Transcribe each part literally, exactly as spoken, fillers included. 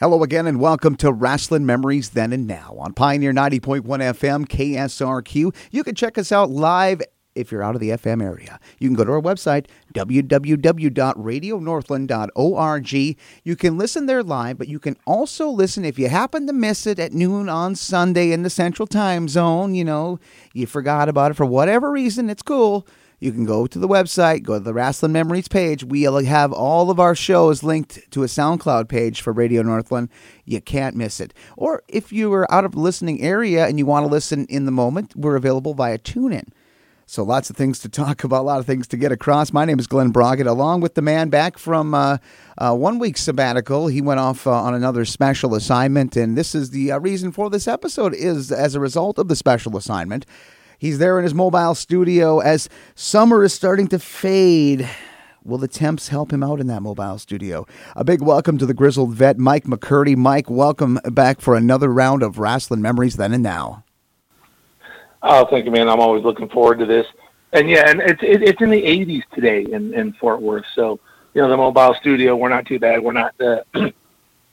Hello again and welcome to Rasslin' Memories Then and Now on Pioneer ninety point one F M K S R Q. You can check us out live if you're out of the F M area. You can go to our website, w w w dot radio northland dot org. You can listen there live, but you can also listen if you happen to miss it at noon on Sunday in the Central Time Zone. You know, you forgot about it for whatever reason. It's cool. You can go to the website, go to the Rasslin' Memories page. We'll have all of our shows linked to a SoundCloud page for Radio Northland. You can't miss it. Or if you are out of the listening area and you want to listen in the moment, we're available via TuneIn. So lots of things to talk about, a lot of things to get across. My name is Glen Braget, along with the man back from uh, uh, one week sabbatical. He went off uh, on another special assignment, and this is the uh, reason for this episode is as a result of the special assignment. He's there in his mobile studio as summer is starting to fade. Will the temps help him out in that mobile studio? A big welcome to the grizzled vet, Mike McCurdy. Mike, welcome back for another round of Rasslin' Memories Then and Now. Oh, thank you, man. I'm always looking forward to this. And yeah, and it's it's in the eighties today in, in Fort Worth. So, you know, the mobile studio, we're not too bad. We're not. Uh, I don't think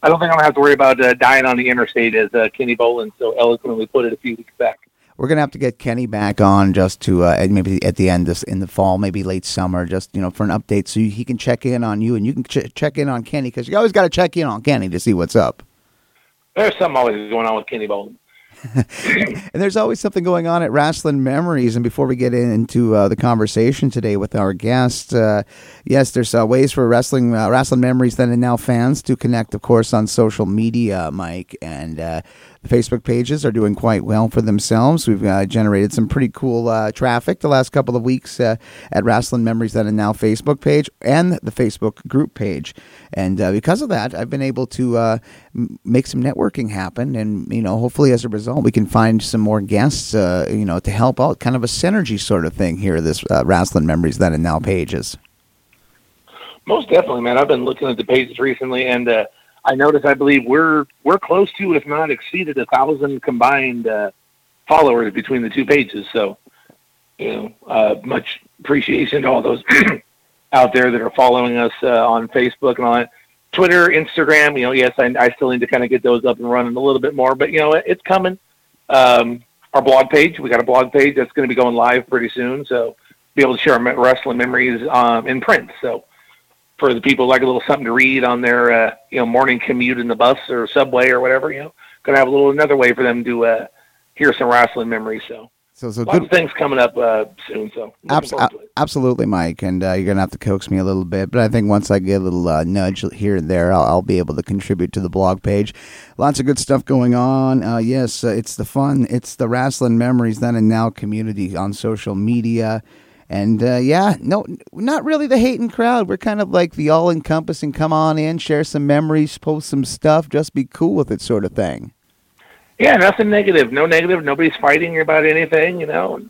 I'm going to have to worry about uh, dying on the interstate, as uh, Kenny Boland so eloquently put it a few weeks back. We're going to have to get Kenny back on just to uh, maybe at the end this in the fall, maybe late summer, just, you know, for an update so he can check in on you and you can ch- check in on Kenny, because you always got to check in on Kenny to see what's up. There's something always going on with Kenny Boland. And there's always something going on at Rasslin' Memories. And before we get into uh, the conversation today with our guest, uh, yes, there's uh, ways for wrestling uh, Rasslin' Memories Then and Now fans to connect, of course, on social media, Mike. And uh, the Facebook pages are doing quite well for themselves. We've uh, generated some pretty cool uh, traffic the last couple of weeks uh, at Rasslin' Memories Then and Now Facebook page and the Facebook group page. And uh, because of that, I've been able to uh, m- make some networking happen. And, you know, hopefully as a result, we can find some more guests, uh, you know, to help out. Kind of a synergy sort of thing here, this uh, Rasslin' Memories Then and Now pages. Most definitely, man. I've been looking at the pages recently, and uh, I noticed, I believe, we're we're close to, if not exceeded, a thousand combined uh, followers between the two pages. So, you know, uh, much appreciation to all those out there that are following us uh, on Facebook and all that. Twitter, Instagram, you know, yes, I, I still need to kind of get those up and running a little bit more, but, you know, it, it's coming. Um, our blog page, we got a blog page that's going to be going live pretty soon, so be able to share our wrestling memories um, in print. So for the people who like a little something to read on their, uh, you know, morning commute in the bus or subway or whatever, you know, going to have a little another way for them to uh, hear some wrestling memories, so. So, so good things coming up uh, soon. So Abs- absolutely, Mike, and uh, you're gonna have to coax me a little bit, but I think once I get a little uh, nudge here and there, I'll, I'll be able to contribute to the blog page. Lots of good stuff going on. Uh, yes, uh, it's the fun. It's the Rasslin' Memories Then and Now community on social media. And, uh, yeah, no, not really the hating crowd. We're kind of like the all-encompassing, come on in, share some memories, post some stuff, just be cool with it sort of thing. Yeah, nothing negative. No negative. Nobody's fighting about anything, you know. And,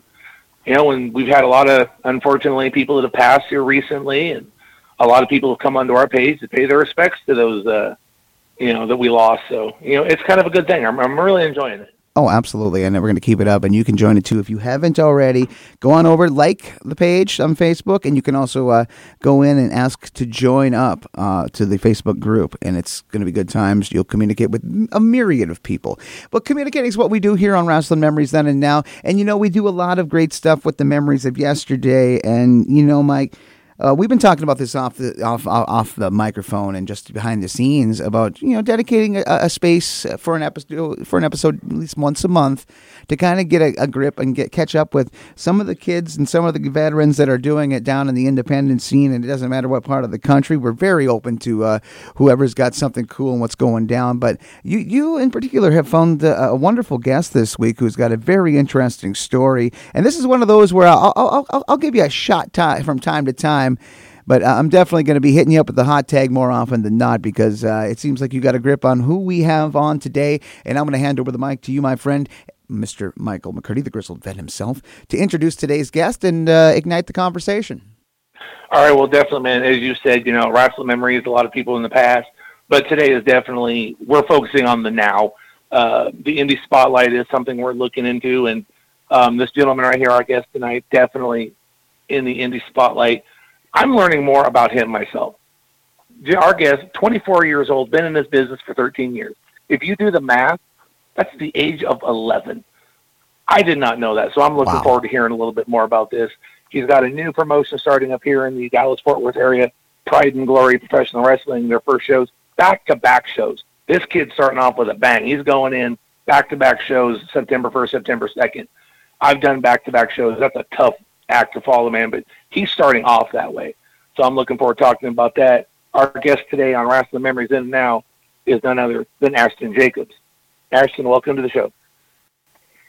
you know, and we've had a lot of, unfortunately, people that have passed here recently, and a lot of people have come onto our page to pay their respects to those, uh, you know, that we lost. So, you know, it's kind of a good thing. I'm, I'm really enjoying it. Oh, absolutely. And we're going to keep it up. And you can join it, too, if you haven't already. Go on over, like the page on Facebook, and you can also uh, go in and ask to join up uh, to the Facebook group. And it's going to be good times. You'll communicate with a myriad of people. But communicating is what we do here on Rasslin' Memories Then and Now. And, you know, we do a lot of great stuff with the memories of yesterday. And, you know, Mike, Uh, we've been talking about this off the off off the microphone and just behind the scenes about, you know, dedicating a, a space for an episode for an episode at least once a month to kind of get a, a grip and get catch up with some of the kids and some of the veterans that are doing it down in the independent scene. And it doesn't matter what part of the country. We're very open to uh, whoever's got something cool and what's going down. But you you in particular have found a, a wonderful guest this week who's got a very interesting story. And this is one of those where I'll I'll I'll, I'll give you a shot time from time to time. But uh, I'm definitely going to be hitting you up with the hot tag more often than not, because uh, it seems like you got a grip on who we have on today. And I'm going to hand over the mic to you, my friend, Mister Michael McCurdy, the grizzled vet himself, to introduce today's guest and uh, ignite the conversation. All right. Well, definitely, man. As you said, you know, Rasslin' Memories, a lot of people in the past, but today is definitely, we're focusing on the now. Uh, the indie spotlight is something we're looking into. And um, this gentleman right here, our guest tonight, definitely in the indie spotlight. I'm learning more about him myself. our guest, twenty-four years old, been in this business for thirteen years. If you do the math, that's the age of eleven. I did not know that, so I'm looking wow. forward to hearing a little bit more about this. He's got a new promotion starting up here in the Dallas-Fort Worth area, Pride and Glory Professional Wrestling, their first shows, back-to-back shows. This kid's starting off with a bang. He's going in back-to-back shows September first, September second. I've done back-to-back shows. That's a tough act to follow, man, but he's starting off that way. So I'm looking forward to talking about that. Our guest today on Rasslin' Memories Then and Now is none other than Ashton Jacobs. Ashton, welcome to the show.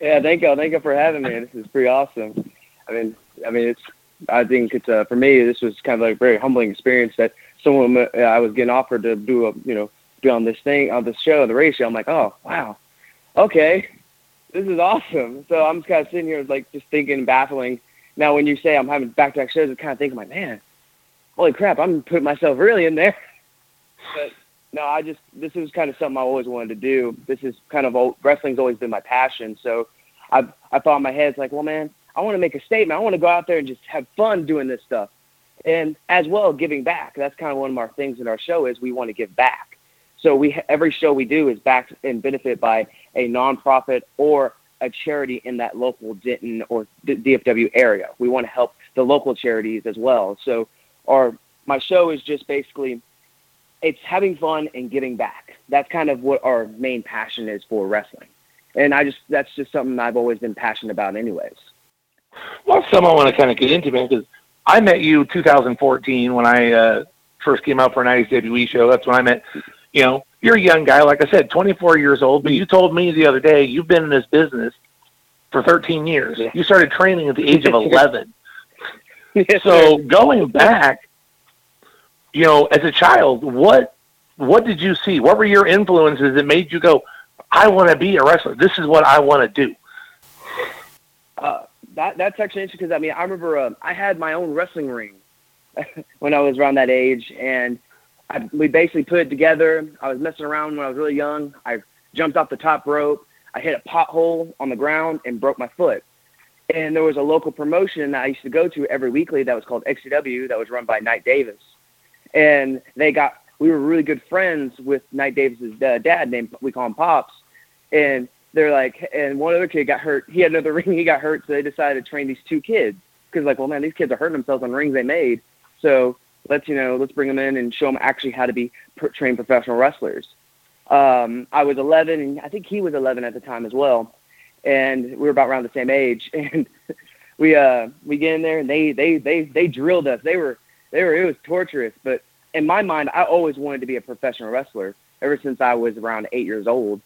Yeah, thank you. Thank you for having me. This is pretty awesome. I mean, I mean, it's. I think it's uh, for me. This was kind of like a very humbling experience that someone uh, I was getting offered to do a, you know, be on this thing on this show, the race show. I'm like, oh wow, okay, this is awesome. So I'm just kind of sitting here like just thinking, baffling. Now when you say I'm having back-to-back shows, I kind of think, like, man, holy crap, I'm putting myself really in there. But no, I just this is kind of something I always wanted to do. This is kind of old, wrestling's always been my passion. So I I thought in my head, it's like, well, man, I want to make a statement. I want to go out there and just have fun doing this stuff, and as well giving back. That's kind of one of our things in our show is we want to give back. So we every show we do is backed and benefit by a nonprofit or a charity in that local Denton or D F W area. We want to help the local charities as well. So our my show is just basically it's having fun and giving back. That's kind of what our main passion is for wrestling, and I just that's just something I've always been passionate about, anyways. Well, some I want to kind of get into, man, because I met you two thousand fourteen when I uh, first came out for an I S W E show. That's when I met, you know, you're a young guy, like I said, twenty-four years old, but you told me the other day you've been in this business for thirteen years. Yeah. You started training at the age of eleven. Yes, so sir. Going back, you know, as a child, what what did you see? What were your influences that made you go, I want to be a wrestler. This is what I want to do. Uh That, that's actually interesting because, I mean, I remember uh, I had my own wrestling ring when I was around that age, and I, we basically put it together. I was messing around when I was really young. I jumped off the top rope. I hit a pothole on the ground and broke my foot. And there was a local promotion that I used to go to every weekly that was called X C W that was run by Knight Davis. And they got we were really good friends with Knight Davis's uh, dad, named we call him Pops, and they're like, and one other kid got hurt. He had another ring. He got hurt, so they decided to train these two kids. Because, like, well, man, these kids are hurting themselves on rings they made. So let's, you know, let's bring them in and show them actually how to be per- trained professional wrestlers. Um, I was eleven, and I think he was eleven at the time as well. And we were about around the same age. And we uh, we get in there, and they they they they drilled us. They were they were it was torturous. But in my mind, I always wanted to be a professional wrestler ever since I was around eight years old.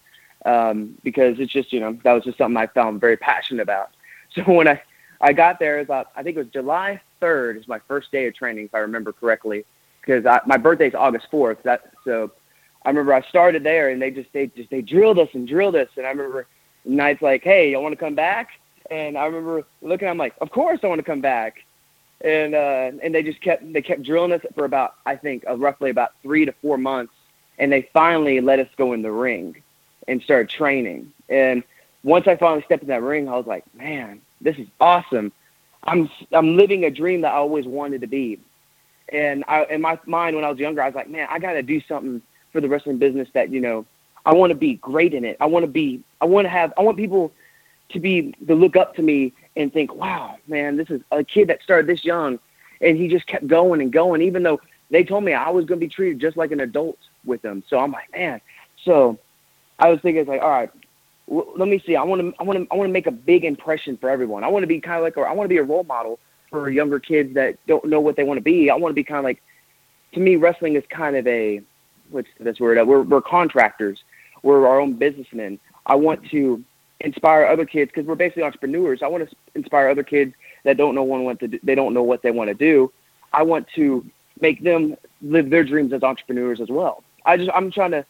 Um, because it's just, you know, that was just something I found very passionate about. So when I, I got there, about, I think it was July third is my first day of training, if I remember correctly, because my birthday's August fourth. That, so I remember I started there and they just, they just, they drilled us and drilled us. And I remember Knight's like, hey, you want to come back? And I remember looking, I'm like, of course I want to come back. And, uh, and they just kept, they kept drilling us for about, I think, uh, roughly about three to four months. And they finally let us go in the ring and started training. And once I finally stepped in that ring, I was like, man, this is awesome. I'm I'm living a dream that I always wanted to be. And I in my mind when I was younger, I was like, man, I got to do something for the wrestling business that, you know, I want to be great in it. I want to be, I want to have, I want people to be, to look up to me and think, wow, man, this is a kid that started this young. And he just kept going and going, even though they told me I was going to be treated just like an adult with them. So I'm like, man, so I was thinking, it's like, all right, w- let me see. I want to, I want to, I want to make a big impression for everyone. I want to be kind of like, or I want to be a role model for younger kids that don't know what they want to be. I want to be kind of like, to me, wrestling is kind of a, what's this word? We're we're contractors. We're our own businessmen. I want to inspire other kids because we're basically entrepreneurs. I want to inspire other kids that don't know what to do. They don't know what they want to do. I want to make them live their dreams as entrepreneurs as well. I just, I'm trying to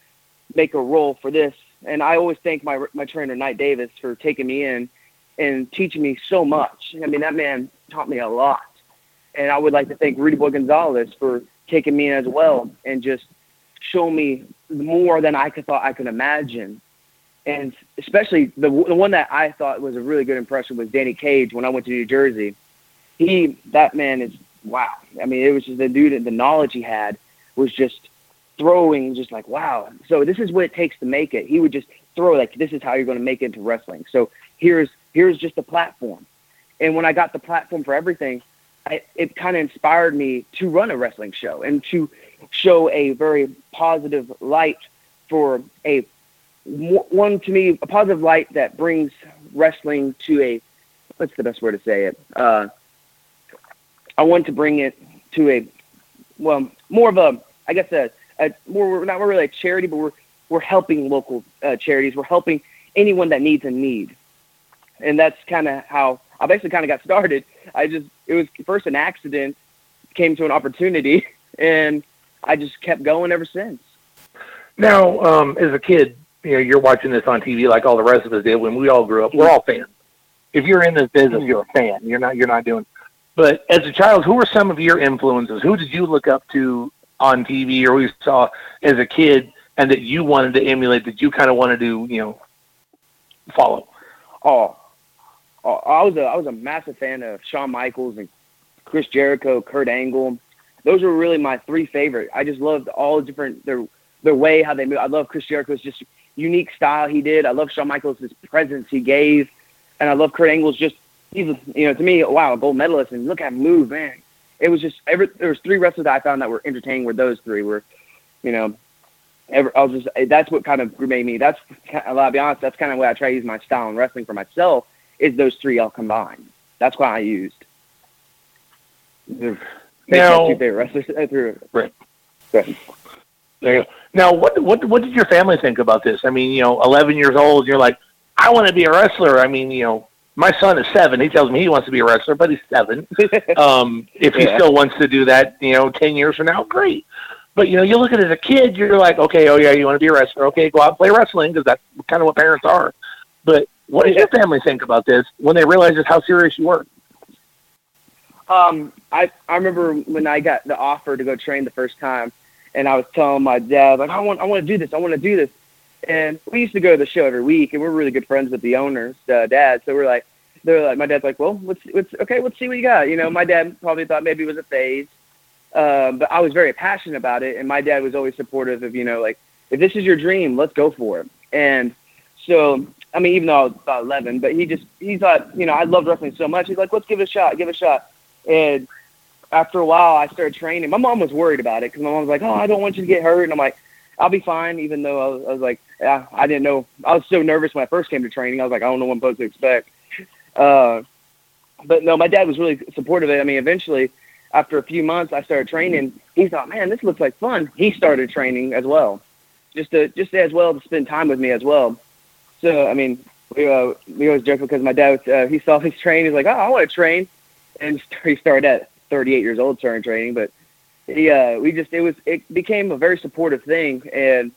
make a role for this. And I always thank my my trainer, Knight Davis, for taking me in and teaching me so much. I mean, that man taught me a lot. And I would like to thank Rudy Boy Gonzalez for taking me in as well and just show me more than I could thought I could imagine. And especially the, the one that I thought was a really good impression was Danny Cage when I went to New Jersey. He, that man is, wow. I mean, it was just the dude, the knowledge he had was just throwing and just like, wow. So this is what it takes to make it. He would just throw like, this is how you're going to make it into wrestling. So here's, here's just the platform. And when I got the platform for everything, I, it kind of inspired me to run a wrestling show and to show a very positive light for a one, to me, a positive light that brings wrestling to a, what's the best way to say it? Uh, I want to bring it to a, well, more of a, I guess a, a more, we're not really a charity, but we're, we're helping local uh, charities. We're helping anyone that needs a need. And that's kind of how I basically kind of got started. I just, it was first an accident, came to an opportunity, and I just kept going ever since. Now, um, as a kid, you know, you're watching this on T V like all the rest of us did when we all grew up. We're all fans. If you're in this business, you're a fan. You're not, you're not doing, but as a child, who were some of your influences? Who did you look up to on T V or who you saw as a kid and that you wanted to emulate, that you kind of wanted to, you know, follow? Oh, oh, I was a, I was a massive fan of Shawn Michaels and Chris Jericho, Kurt Angle. Those were really my three favorite. I just loved all different, their, their way, how they move. I love Chris Jericho's just unique style he did. I love Shawn Michaels, his presence he gave. And I love Kurt Angle's just, he's, you know, to me, wow, a gold medalist, and look at him move, man. It was just, every, there was three wrestlers that I found that were entertaining were those three were, you know, every, I was just, that's what kind of made me, that's, I'll be honest, that's kind of what I try to use my style in wrestling for myself, is those three all combined. That's why I used. Now, two favorite wrestlers. Right. Right. There you go. Now, what, what, what did your family think about this? I mean, you know, eleven years old, you're like, I want to be a wrestler. I mean, you know, my son is seven. He tells me he wants to be a wrestler, but he's seven. Um, if yeah. he still wants to do that, you know, ten years from now, great. But, you know, you look at it as a kid, you're like, okay, oh, yeah, you want to be a wrestler. Okay, go out and play wrestling, because that's kind of what parents are. But what does your family think about this when they realize just how serious you were? Um, I, I remember when I got the offer to go train the first time, and I was telling my dad, like, I want, I want to do this. I want to do this. And we used to go to the show every week, and we're really good friends with the owner's uh, dad. So we're like, they're like, my dad's like, well, let's, let's, okay, let's see what you got. You know, my dad probably thought maybe it was a phase, um, but I was very passionate about it. And my dad was always supportive of, you know, like, if this is your dream, let's go for it. And so, I mean, even though I was about eleven, but he just, he thought, you know, I loved wrestling so much. He's like, let's give it a shot, give it a shot. And after a while, I started training. My mom was worried about it because my mom was like, oh, I don't want you to get hurt. And I'm like, I'll be fine, even though I was, I was like, yeah, I didn't know. I was so nervous when I first came to training. I was like, I don't know what I'm supposed to expect. Uh, but, no, my dad was really supportive of it. I mean, eventually, after a few months, I started training. He thought, man, this looks like fun. He started training as well, just to just as well to spend time with me as well. So, I mean, we, uh, we always joke because my dad, uh, he saw his train. He's like, oh, I want to train. And he started at thirty-eight years old starting training, but. Yeah, we just, it was, it became a very supportive thing. And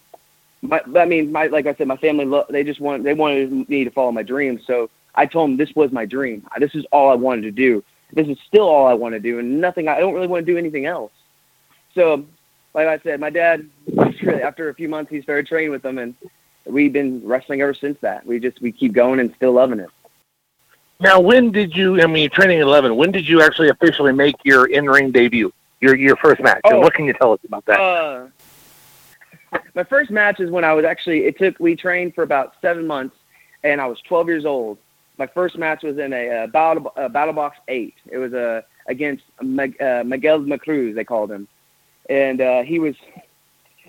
my, I mean, my, like I said, my family, lo- they just wanted, they wanted me to follow my dreams. So I told them this was my dream. This is all I wanted to do. This is still all I want to do, and nothing, I don't really want to do anything else. So like I said, my dad, after a few months, he started training with them, and we've been wrestling ever since that. We just, we keep going and still loving it. Now, when did you, I mean, you're training at eleven, when did you actually officially make your in-ring debut? Your your first match. Oh, and what can you tell us about that? Uh, my first match is when I was actually, it took, we trained for about seven months, and I was twelve years old. My first match was in a, a, battle, a battle box eight. It was uh, against Meg, uh, Miguel Macruz, they called him. And uh, he was,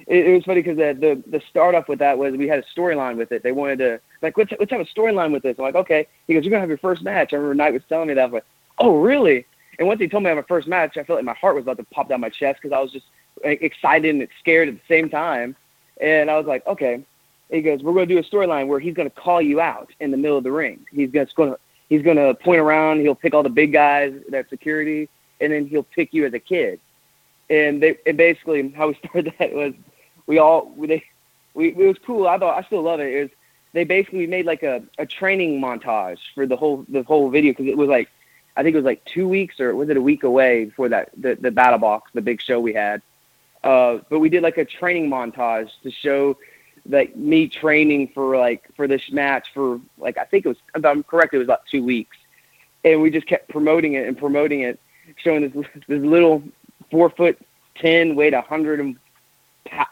it, it was funny because the, the the start off with that was we had a storyline with it. They wanted to, like, let's, let's have a storyline with this. I'm like, okay. He goes, you're going to have your first match. I remember Knight was telling me that. I was like, oh, really? And once he told me I had my first match, I felt like my heart was about to pop down my chest because I was just excited and scared at the same time. And I was like, okay. And he goes, we're going to do a storyline where he's going to call you out in the middle of the ring. He's just going to he's going to point around. He'll pick all the big guys, that security, and then he'll pick you as a kid. And they and basically how we started that was we all they we it was cool. I thought I still love it. It was, they basically made like a, a training montage for the whole the whole video because it was like. I think it was like two weeks or was it a week away before that, the, the battle box, the big show we had. Uh, but we did like a training montage to show like me training for like, for this match for like, I think it was, if I'm correct, it was about two weeks. And we just kept promoting it and promoting it, showing this, this little four foot ten, weight one hundred, one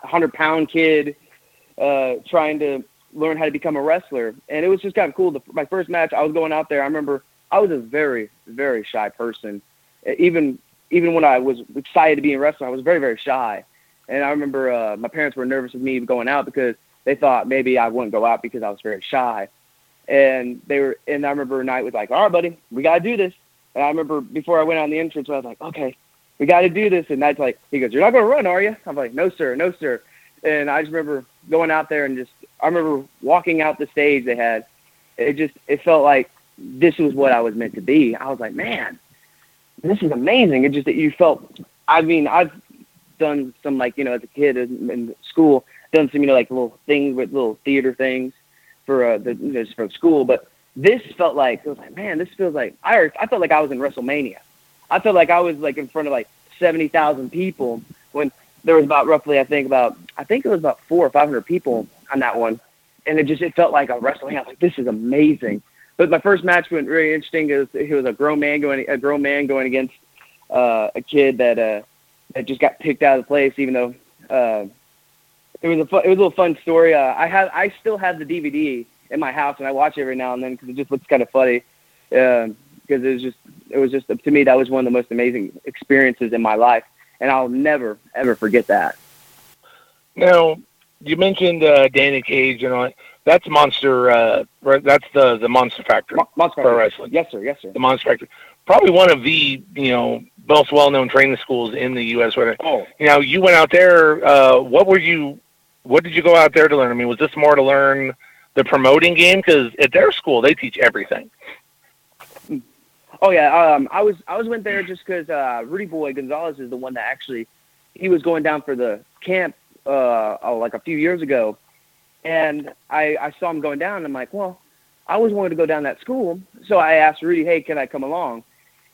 hundred pound kid uh, trying to learn how to become a wrestler. And it was just kind of cool. The, my first match, I was going out there. I remember I was a very, very shy person. Even even when I was excited to be in wrestling, I was very, very shy. And I remember uh, my parents were nervous of me going out because they thought maybe I wouldn't go out because I was very shy. And they were, and I remember Knight was like, all right, buddy, we got to do this. And I remember before I went on the entrance, I was like, okay, we got to do this. And Knight's like, he goes, you're not going to run, are you? I'm like, no, sir, no, sir. And I just remember going out there and just, I remember walking out the stage they had. It just, it felt like this was what I was meant to be. I was like, man, this is amazing. It just, that you felt, I mean, I've done some, like, you know, as a kid in school, done some, you know, like little things with little theater things for uh, the, you know, just from school. But this felt like, it was like, man, this feels like, I, I felt like I was in WrestleMania. I felt like I was like in front of like seventy thousand people when there was about roughly, I think about, I think it was about four or five hundred people on that one. And it just, it felt like a WrestleMania. I was like, this is amazing. But my first match went really interesting. It was, it was a grown man going, a grown man going against uh, a kid that, uh, that just got picked out of the place, even though, uh, It was a fun, it was a little fun story. Uh, I have I still have the D V D in my house, and I watch it every now and then because it just looks kind of funny. Because um, it was just it was just to me that was one of the most amazing experiences in my life, and I'll never ever forget that. Now you mentioned uh, Danny Cage and all. That's Monster. Uh, that's the the Monster Factory. Mo- Monster Factory. Pro Wrestling. Yes, sir. Yes, sir. The Monster Factory. Probably one of the, you know, most well known training schools in the U S Oh. You know, you went out there. Uh, what were you? What did you go out there to learn? I mean, was this more to learn the promoting game? Because at their school, they teach everything. Oh yeah, um, I was I was went there just because uh, Rudy Boy Gonzalez is the one that actually he was going down for the camp uh, oh, like a few years ago, and I, I saw him going down. And I'm like, well, I always wanted to go down that school, so I asked Rudy, hey, can I come along?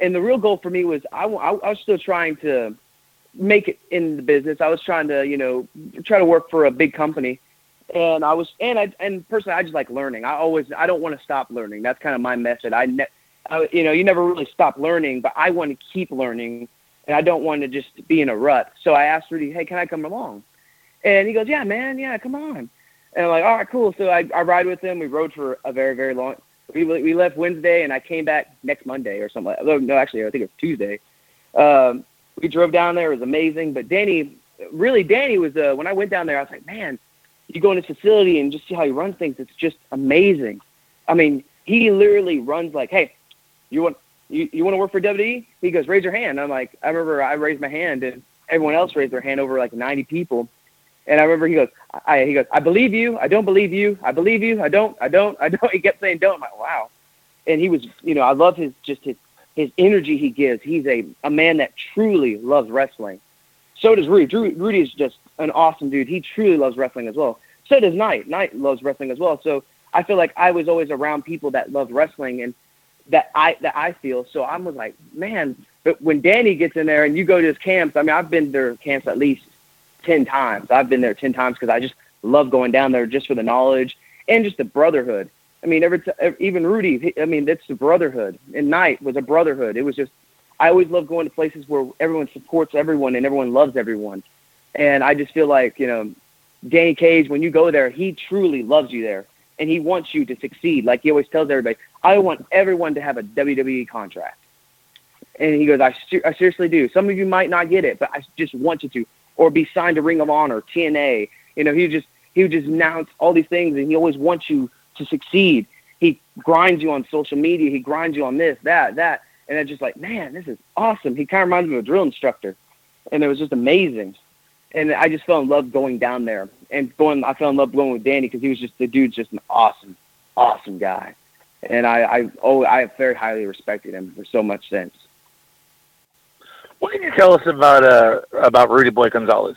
And the real goal for me was I, I, I was still trying to make it in the business. I was trying to, you know, try to work for a big company, and I was, and I, and personally, I just like learning. I always, I don't want to stop learning. That's kind of my method. I, ne- I, you know, you never really stop learning, but I want to keep learning, and I don't want to just be in a rut. So I asked Rudy, hey, can I come along? And he goes, yeah, man, yeah, come on. And I'm like, all right, cool. So I, I ride with him. We rode for a very, very long. We we left Wednesday, and I came back next Monday or something. Like, no, actually, I think it was Tuesday. Um, We drove down there. It was amazing. But Danny, really, Danny was, uh, when I went down there, I was like, man, you go in his facility and just see how he runs things. It's just amazing. I mean, he literally runs like, hey, you want you, you want to work for W W E? He goes, raise your hand. I'm like, I remember I raised my hand, and everyone else raised their hand, over like ninety people. And I remember he goes, I, he goes, I believe you. I don't believe you. I believe you. I don't. I don't. I don't. He kept saying don't. I'm like, wow. And he was, you know, I love his, just his, his energy he gives. He's a, a man that truly loves wrestling. So does Rudy. Rudy is just an awesome dude. He truly loves wrestling as well. So does Knight. Knight loves wrestling as well. So I feel like I was always around people that love wrestling and that I that I feel. So I was like, man, but when Danny gets in there and you go to his camps, I mean, I've been to their camps at least ten times. I've been there ten times because I just love going down there just for the knowledge and just the brotherhood. I mean, every t- even Rudy, I mean, that's the brotherhood. And Knight was a brotherhood. It was just, I always love going to places where everyone supports everyone and everyone loves everyone. And I just feel like, you know, Danny Cage, when you go there, he truly loves you there. And he wants you to succeed. Like he always tells everybody, I want everyone to have a W W E contract. And he goes, I, ser- I seriously do. Some of you might not get it, but I just want you to. Or be signed to Ring of Honor, T N A. You know, he just he would just announce all these things, and he always wants you to succeed. He grinds you on social media. He grinds you on this, that, that. And it's just like, man, this is awesome. He kind of reminds me of a drill instructor. And it was just amazing. And I just fell in love going down there. And going, I fell in love going with Danny because he was just, the dude's just an awesome, awesome guy. And I, I, oh, I have very highly respected him for so much since. What can you tell us about, uh, about Rudy Boy Gonzalez?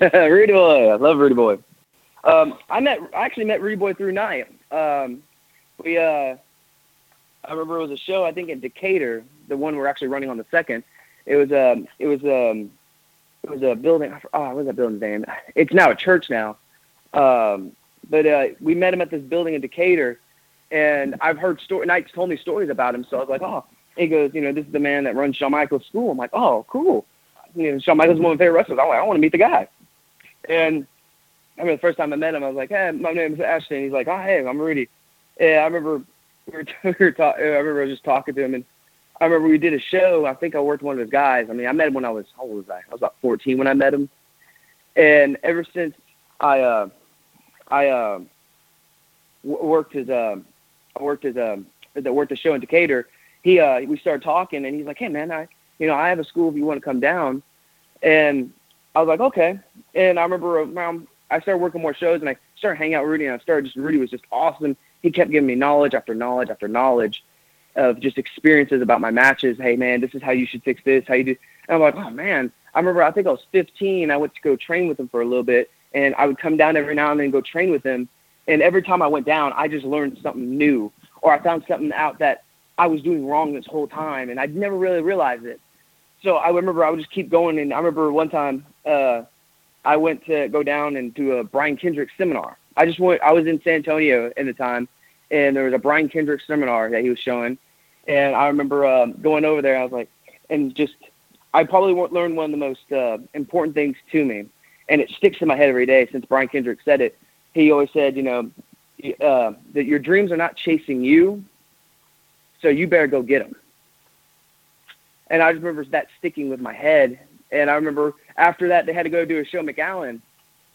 Rudy Boy. I love Rudy Boy. Um, I met, I actually met Rudy Boy through Knight. Um, we, uh, I remember it was a show, I think in Decatur, the one we're actually running on the second. It was, um, it was, um, it was a building. Oh, what was that building's name? It's now a church now. Um, but, uh, we met him at this building in Decatur, and I've heard story. Knight's told me stories about him. So I was like, oh, he goes, you know, this is the man that runs Shawn Michaels' school. I'm like, oh, cool. you know, Shawn Michaels is one of my favorite wrestlers. I'm like, I want to meet the guy. And I remember the first time I met him, I was like, hey, my name is Ashton. He's like, oh, hey, I'm Rudy. And I remember we were, we were talk- I remember I was just talking to him, and I remember we did a show. I think I worked one of his guys. I mean, I met him when I was, how old was I? I was about fourteen when I met him. And ever since I, uh, I, uh, worked his, um, I worked his, um, that worked the show in Decatur. He, uh, we started talking, and he's like, hey man, I, you know, I have a school if you want to come down. And I was like, okay. And I remember around, I started working more shows, and I started hanging out with Rudy, and I started just, Rudy was just awesome. He kept giving me knowledge after knowledge after knowledge of just experiences about my matches. Hey man, this is how you should fix this, how you do. And I'm like, oh man, I remember, I think I was fifteen. I went to go train with him for a little bit, and I would come down every now and then and go train with him. And every time I went down, I just learned something new, or I found something out that I was doing wrong this whole time, and I'd never really realized it. So I remember I would just keep going. And I remember one time uh, I went to go down and do a Brian Kendrick seminar. I just went, I was in San Antonio at the time, and there was a Brian Kendrick seminar that he was showing. And I remember uh, going over there. I was like, and just, I probably learned one of the most uh, important things to me. And it sticks in my head every day since Brian Kendrick said it. He always said, you know, uh, that your dreams are not chasing you, so you better go get them. And I just remember that sticking with my head. And I remember after that, they had to go do a show in McAllen.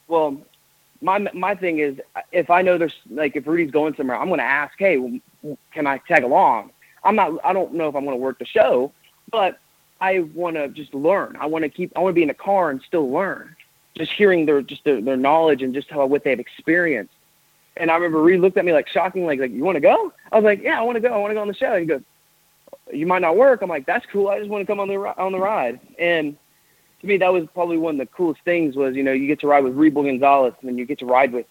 Well, my my thing is, if I know there's, like, if Rudy's going somewhere, I'm going to ask, hey, can I tag along? I'm not, I don't know if I'm going to work the show, but I want to just learn. I want to keep, I want to be in a car and still learn. Just hearing their, just their, their knowledge and just how, what they've experienced. And I remember Reed looked at me like shocking, like, like, you want to go? I was like, yeah, I want to go. I want to go on the show. And he goes, you might not work. I'm like, that's cool. I just want to come on the on the ride. And to me, that was probably one of the coolest things was, you know, you get to ride with Rudy Boy Gonzalez, and you get to ride with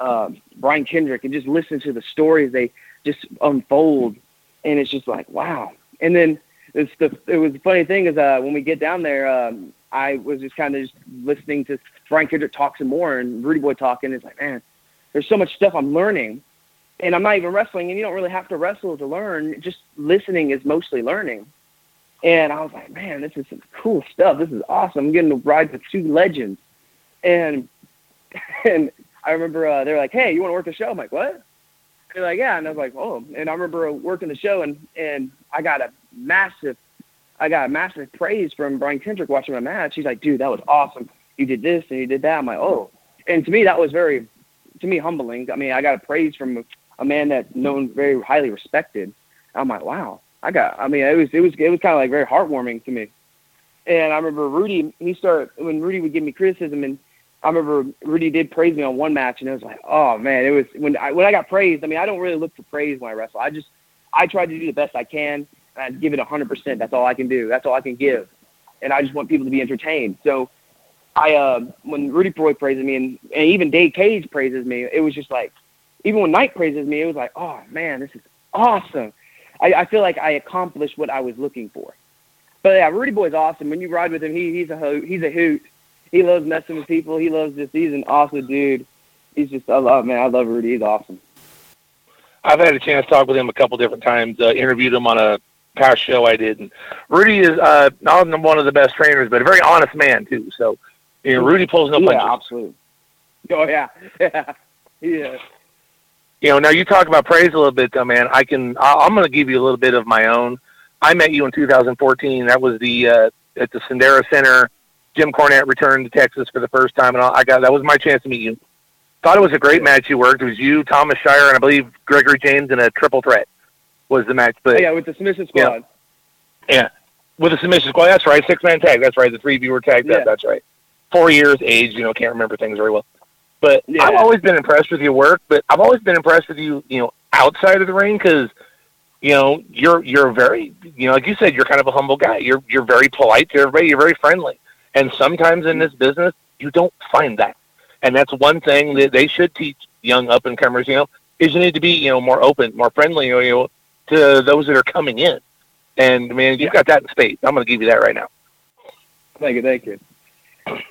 um, Brian Kendrick, and just listen to the stories they just unfold. And it's just like, wow. And then it's the, it was the funny thing is uh, when we get down there, um, I was just kind of just listening to Brian Kendrick talk some more and Rudy Boy talking. It's like, man, there's so much stuff I'm learning, and I'm not even wrestling, and you don't really have to wrestle to learn. Just listening is mostly learning. And I was like, man, this is some cool stuff. This is awesome. I'm getting to ride with two legends. And and I remember uh, they're like, hey, you want to work the show? I'm like, what? They're like, yeah. And I was like, oh. And I remember working the show, and, and I got a massive, I got a massive praise from Brian Kendrick watching my match. He's like, dude, that was awesome. You did this and you did that. I'm like, oh. And to me, that was very, to me, humbling. I mean, I got a praise from a man that's known, very highly respected. I'm like, wow. I got, I mean, it was, it was, it was kind of like very heartwarming to me. And I remember Rudy, he started, when Rudy would give me criticism, and I remember Rudy did praise me on one match, and it was like, oh man, it was, when I, when I got praised, I mean, I don't really look for praise when I wrestle. I just, I try to do the best I can, and I give it a hundred percent. That's all I can do. That's all I can give. And I just want people to be entertained. So I, uh, when Rudy Boy praises me, and, and even Danny Cage praises me, it was just like, even when Knight praises me, it was like, oh man, this is awesome. I, I feel like I accomplished what I was looking for. But yeah, Rudy Boy's awesome. When you ride with him, he he's a ho- he's a hoot. He loves messing with people. He loves this. He's an awesome dude. He's just, I love, man, I love Rudy. He's awesome. I've had a chance to talk with him a couple different times. Uh, interviewed him on a past show I did. And Rudy is uh, not only one of the best trainers, but a very honest man too. So, you know, Rudy pulls no punches. Yeah, absolutely. Oh yeah, yeah, yeah. You know, now you talk about praise a little bit, though, man. I can, I'm going to give you a little bit of my own. I met you in two thousand fourteen. That was the uh, at the Sendera Center. Jim Cornette returned to Texas for the first time, and I got that was my chance to meet you. Thought it was a great match you worked. It was you, Thomas Shire, and I believe Gregory James in a triple threat was the match. But oh, yeah, with the submission squad. Yeah. yeah, with the submission squad. That's right, six man tag. That's right, the three of you were tagged yeah. up. That's right. Four years, age. You know, can't remember things very well. But yeah. I've always been impressed with your work, but I've always been impressed with you, you know, outside of the ring, because, you know, you're you're very, you know, like you said, you're kind of a humble guy. You're you're very polite to everybody. You're very friendly. And sometimes in this business, you don't find that. And that's one thing that they should teach young up-and-comers, you know, is you need to be, you know, more open, more friendly, you know, to those that are coming in. And, man, you've yeah. got that in spades. I'm going to give you that right now. Thank you, thank you.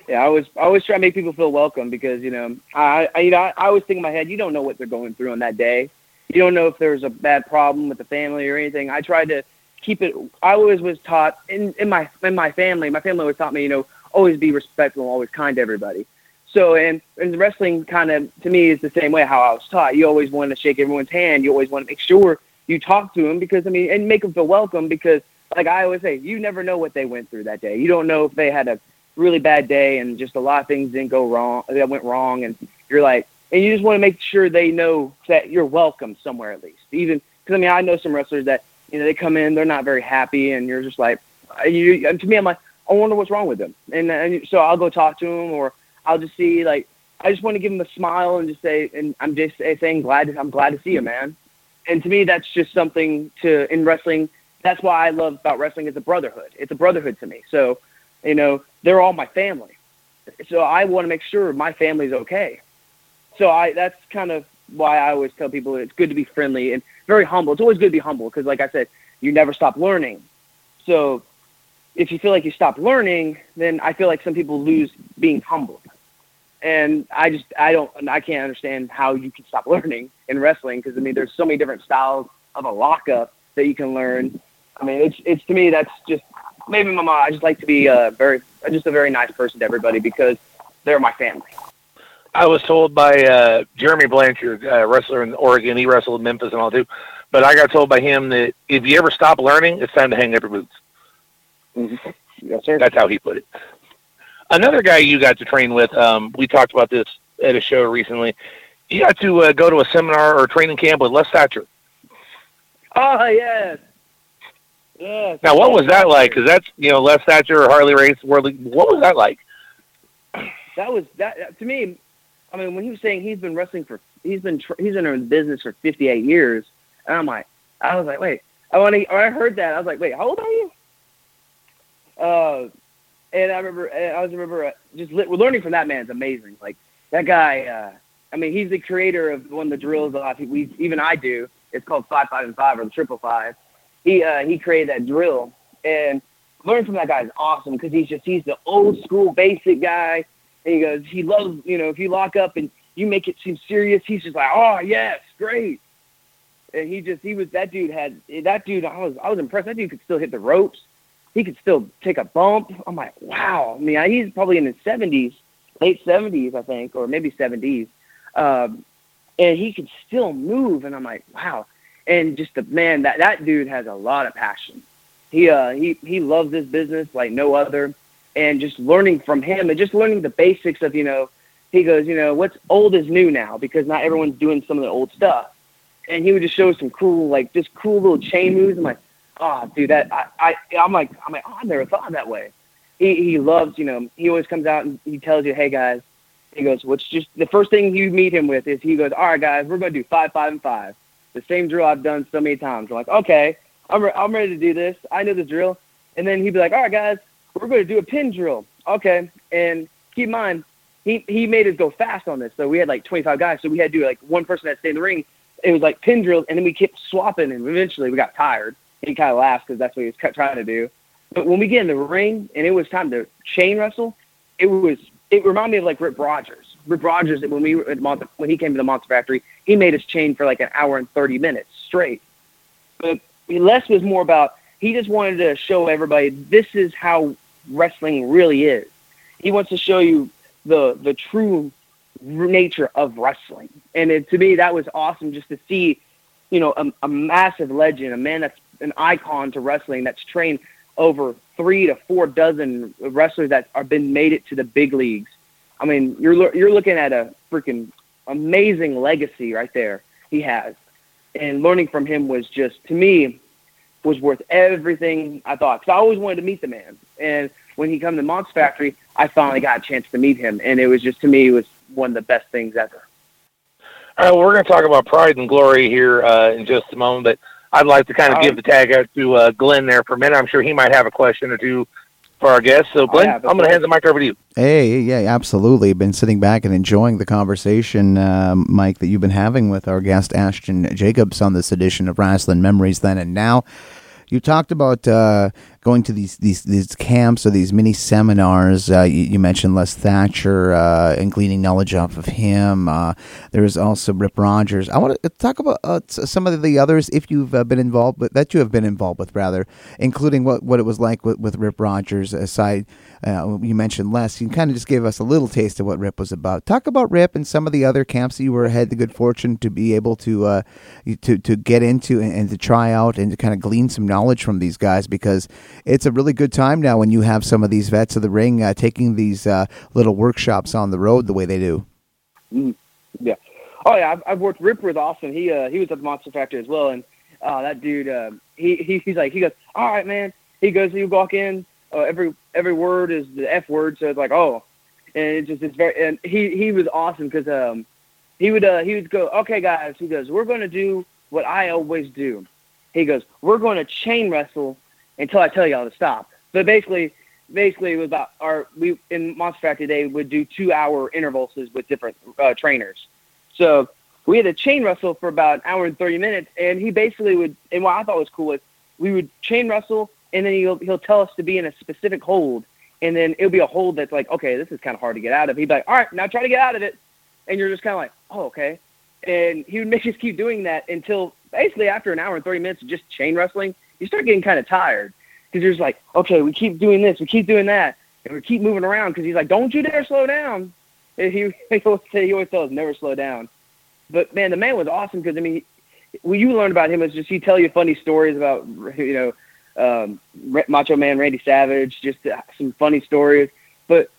Yeah, I always, I always try to make people feel welcome because, you know, I, I you know, I, I always think in my head, you don't know what they're going through on that day. You don't know if there's a bad problem with the family or anything. I tried to keep it. I always was taught in, in my in my family. My family always taught me, you know, always be respectful, always kind to everybody. So, and, and wrestling kind of, to me, is the same way how I was taught. You always want to shake everyone's hand. You always want to make sure you talk to them because, I mean, and make them feel welcome because, like I always say, you never know what they went through that day. You don't know if they had a really bad day and just a lot of things didn't go wrong, that went wrong. And you're like, and you just want to make sure they know that you're welcome somewhere at least. Even, because, I mean, I know some wrestlers that, you know, they come in, they're not very happy, and you're just like, you, and to me, I'm like, I wonder what's wrong with them. And, and so I'll go talk to them, or I'll just see, like, I just want to give him a smile and just say, and I'm just saying, glad I'm glad to see you, man. And to me, that's just something to, in wrestling, that's why I love about wrestling, is a brotherhood. It's a brotherhood to me. So, you know, they're all my family. So I want to make sure my family's okay. So I, that's kind of why I always tell people it's good to be friendly and very humble. It's always good to be humble because, like I said, you never stop learning. So if you feel like you stop learning, then I feel like some people lose being humble. And I just, I don't, I can't understand how you can stop learning in wrestling because, I mean, there's so many different styles of a lockup that you can learn. I mean, it's, it's to me, that's just, maybe my mom, I just like to be a very, just a very nice person to everybody because they're my family. I was told by uh, Jeremy Blanchard, a wrestler in Oregon, he wrestled in Memphis and all too, but I got told by him that if you ever stop learning, it's time to hang up your boots. Mm-hmm. Yes, sir. That's how he put it. Another guy you got to train with, um, we talked about this at a show recently. You got to uh, go to a seminar or training camp with Les Thatcher. Oh, yes. Yes. Now, what was that like? Because that's, you know, Les Thatcher or Harley Race, Worldly, what was that like? That was, that to me, I mean, when he was saying he's been wrestling for, he's been, tra- he's been in business for fifty-eight years, and I'm like, I was like, wait, I want to, I heard that, I was like, wait, how old are you? Uh, And I remember, I was remember uh, just li- learning from that man is amazing. Like that guy, uh, I mean, he's the creator of one of the drills a lot. We even I do. It's called five five and five or the triple five. He uh, he created that drill, and learning from that guy is awesome because he's just he's the old school basic guy. And he goes, he loves you know if you lock up and you make it seem serious, he's just like, oh yes, great. And he just he was that dude had that dude. I was I was impressed. That dude could still hit the ropes. He could still take a bump. I'm like, wow. I mean, I, he's probably in his seventies, late seventies, I think, or maybe seventies. Um, and he could still move. And I'm like, wow. And just the man, that, that dude has a lot of passion. He, uh, he, he loves this business like no other. And just learning from him and just learning the basics of, you know, he goes, you know, what's old is new now because not everyone's doing some of the old stuff. And he would just show us some cool, like just cool little chain moves. I'm like, oh, dude, that I, I, I'm like, I'm like, oh, I never thought that way. He he loves, you know, he always comes out and he tells you, hey guys, he goes, what's just the first thing you meet him with is he goes, all right guys, we're gonna do five, five, and five, the same drill I've done so many times. I'm like, okay, I'm re- I'm ready to do this. I know the drill. And then he'd be like, all right guys, we're gonna do a pin drill, okay? And keep in mind, he he made us go fast on this, so we had like twenty-five guys, so we had to do like one person that stayed in the ring. It was like pin drills, and then we kept swapping, and eventually we got tired. He kind of laughs because that's what he was trying to do. But when we get in the ring and it was time to chain wrestle, it was it reminded me of like Rip Rogers. Rip Rogers, when we were at Monster, when he came to the Monster Factory, he made us chain for like an hour and thirty minutes straight. But Les was more about he just wanted to show everybody this is how wrestling really is. He wants to show you the the true nature of wrestling, and it, to me that was awesome just to see, you know, a, a massive legend, a man that's an icon to wrestling that's trained over three to four dozen wrestlers that are been made it to the big leagues. I mean, you're you're looking at a freaking amazing legacy right there he has, and learning from him was just, to me, was worth everything I thought, because I always wanted to meet the man, and when he come to Monster Factory, I finally got a chance to meet him, and it was just, to me, it was one of the best things ever. All right, well, we're going to talk about Pride and Glory here uh, in just a moment, but I'd like to kind of give the tag out to uh, Glenn there for a minute. I'm sure he might have a question or two for our guests. So, Glenn, I'm going to hand the mic over to you. Hey, yeah, absolutely. Been sitting back and enjoying the conversation, uh, Mike, that you've been having with our guest, Ashton Jacobs, on this edition of Rasslin' Memories Then and Now. You talked about uh, going to these, these these camps or these mini seminars. Uh, you, you mentioned Les Thatcher uh, and gleaning knowledge off of him. Uh, there is also Rip Rogers. I want to talk about uh, some of the others if you've uh, been involved with, that you have been involved with, rather, including what, what it was like with, with Rip Rogers. Aside, uh, you mentioned Les. You kind of just gave us a little taste of what Rip was about. Talk about Rip and some of the other camps that you were had the good fortune to be able to uh, to to get into and, and to try out and to kind of glean some knowledge. knowledge from these guys, because it's a really good time now when you have some of these vets of the ring uh, taking these uh, little workshops on the road the way they do. Mm, yeah. Oh yeah. I've, I've worked Rip with Austin. He, uh, he was at the Monster Factory as well. And uh, that dude, uh, he, he, he's like, he goes, all right, man. He goes, you walk in, uh, every, every word is the F word. So it's like, oh, and it's just, it's very, and he, he was awesome. Cause um, he would, uh, he would go, okay guys, he goes, we're going to do what I always do. He goes, we're going to chain wrestle until I tell y'all to stop. But basically, basically it was about our, we in Monster Factory, they would do two hour intervals with different uh, trainers. So we had a chain wrestle for about an hour and thirty minutes. And he basically would, and what I thought was cool was we would chain wrestle and then he'll, he'll tell us to be in a specific hold. And then it'll be a hold that's like, okay, this is kind of hard to get out of. He'd be like, all right, now try to get out of it. And you're just kind of like, oh, okay. And he would make us keep doing that until basically after an hour and thirty minutes of just chain wrestling, you start getting kind of tired because you're just like, okay, we keep doing this, we keep doing that, and we keep moving around because he's like, don't you dare slow down. And he, he always tells us never slow down. But, man, the man was awesome because, I mean, what you learned about him is just he'd tell you funny stories about, you know, um, Macho Man Randy Savage, just some funny stories. But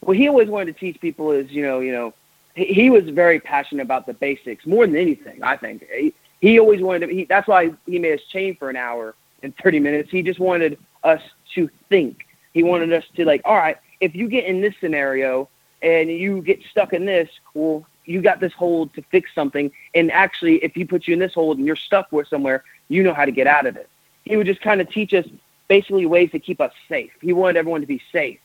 what he always wanted to teach people is, you know, you know, he was very passionate about the basics more than anything, I think. He, he always wanted to, he, that's why he made us chain for an hour and thirty minutes. He just wanted us to think. He wanted us to, like, all right, if you get in this scenario and you get stuck in this, well, you got this hold to fix something. And actually, if he puts you in this hold and you're stuck with somewhere, you know how to get out of it. He would just kind of teach us basically ways to keep us safe. He wanted everyone to be safe.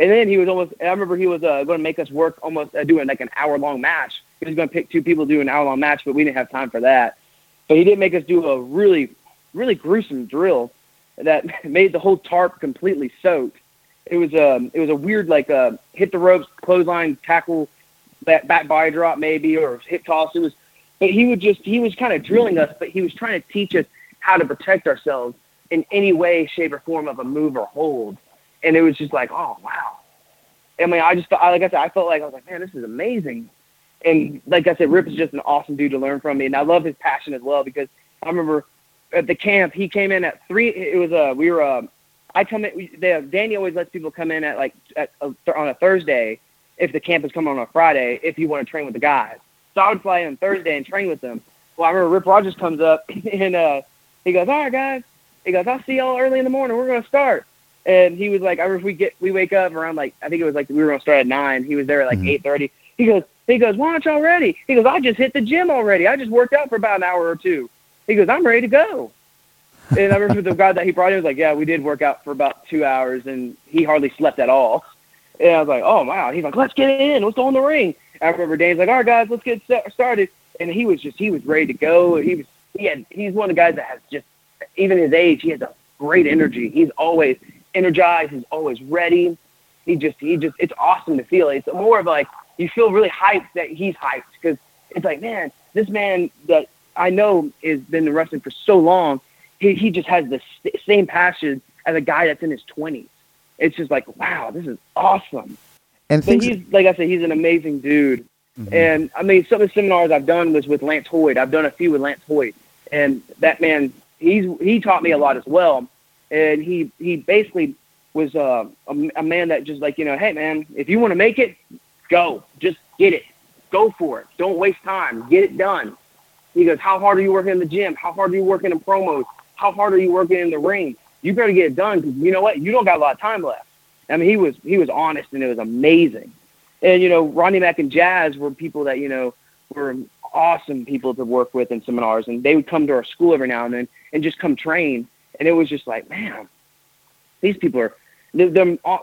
And then he was almost, I remember he was uh, going to make us work almost uh, doing like an hour-long match. He was going to pick two people to do an hour-long match, but we didn't have time for that. But he did make us do a really, really gruesome drill that made the whole tarp completely soaked. It was, um, it was a weird, like, uh, hit the ropes, clothesline, tackle, back, back body drop maybe, or hip toss. It was, but he would just, he was kind of drilling us, but he was trying to teach us how to protect ourselves in any way, shape, or form of a move or hold. And it was just like, oh, wow. I mean, I just, like I said, I felt like, I was like, man, this is amazing. And like I said, Rip is just an awesome dude to learn from me. And I love his passion as well, because I remember at the camp, he came in at three. It was, uh, we were, uh, I come in, we, they, Danny always lets people come in at like, at a, on a Thursday, if the camp is coming on a Friday, if you want to train with the guys. So I would fly in Thursday and train with them. Well, I remember Rip Rogers comes up and uh, he goes, all right, guys. He goes, I'll see y'all early in the morning. We're going to start. And he was like, I remember if we get, we wake up around like, I think it was like, we were going to start at nine. He was there at like mm-hmm. eight thirty. He goes, he goes, why aren't y'all ready? He goes, I just hit the gym already. I just worked out for about an hour or two. He goes, I'm ready to go. And I remember the guy that he brought in was like, yeah, we did work out for about two hours and he hardly slept at all. And I was like, oh wow. He's like, let's get in. Let's go in the ring. I remember Dane's like, all right guys, let's get started. And he was just, he was ready to go. He was, he had, he's one of the guys that has just, even his age, he has a great energy. He's always energized. He's always ready. He just, he just, it's awesome to feel. It's more of like, you feel really hyped that he's hyped, because it's like, man, this man that I know has been wrestling for so long, he, he just has the st- same passion as a guy that's in his twenties. It's just like, wow, this is awesome. And so he's, like I said, he's an amazing dude. Mm-hmm. And I mean, some of the seminars I've done was with Lance Hoyt. I've done a few with Lance Hoyt, and that man, he's, he taught me a lot as well. And he, he basically was uh, a, a man that just like, you know, hey, man, if you want to make it, go. Just get it. Go for it. Don't waste time. Get it done. He goes, how hard are you working in the gym? How hard are you working in promos? How hard are you working in the ring? You better get it done, because you know what? You don't got a lot of time left. I mean, he was he was honest, and it was amazing. And, you know, Ronnie Mack and Jazz were people that, you know, were awesome people to work with in seminars. And they would come to our school every now and then and just come train. And it was just like, man, these people are, they're,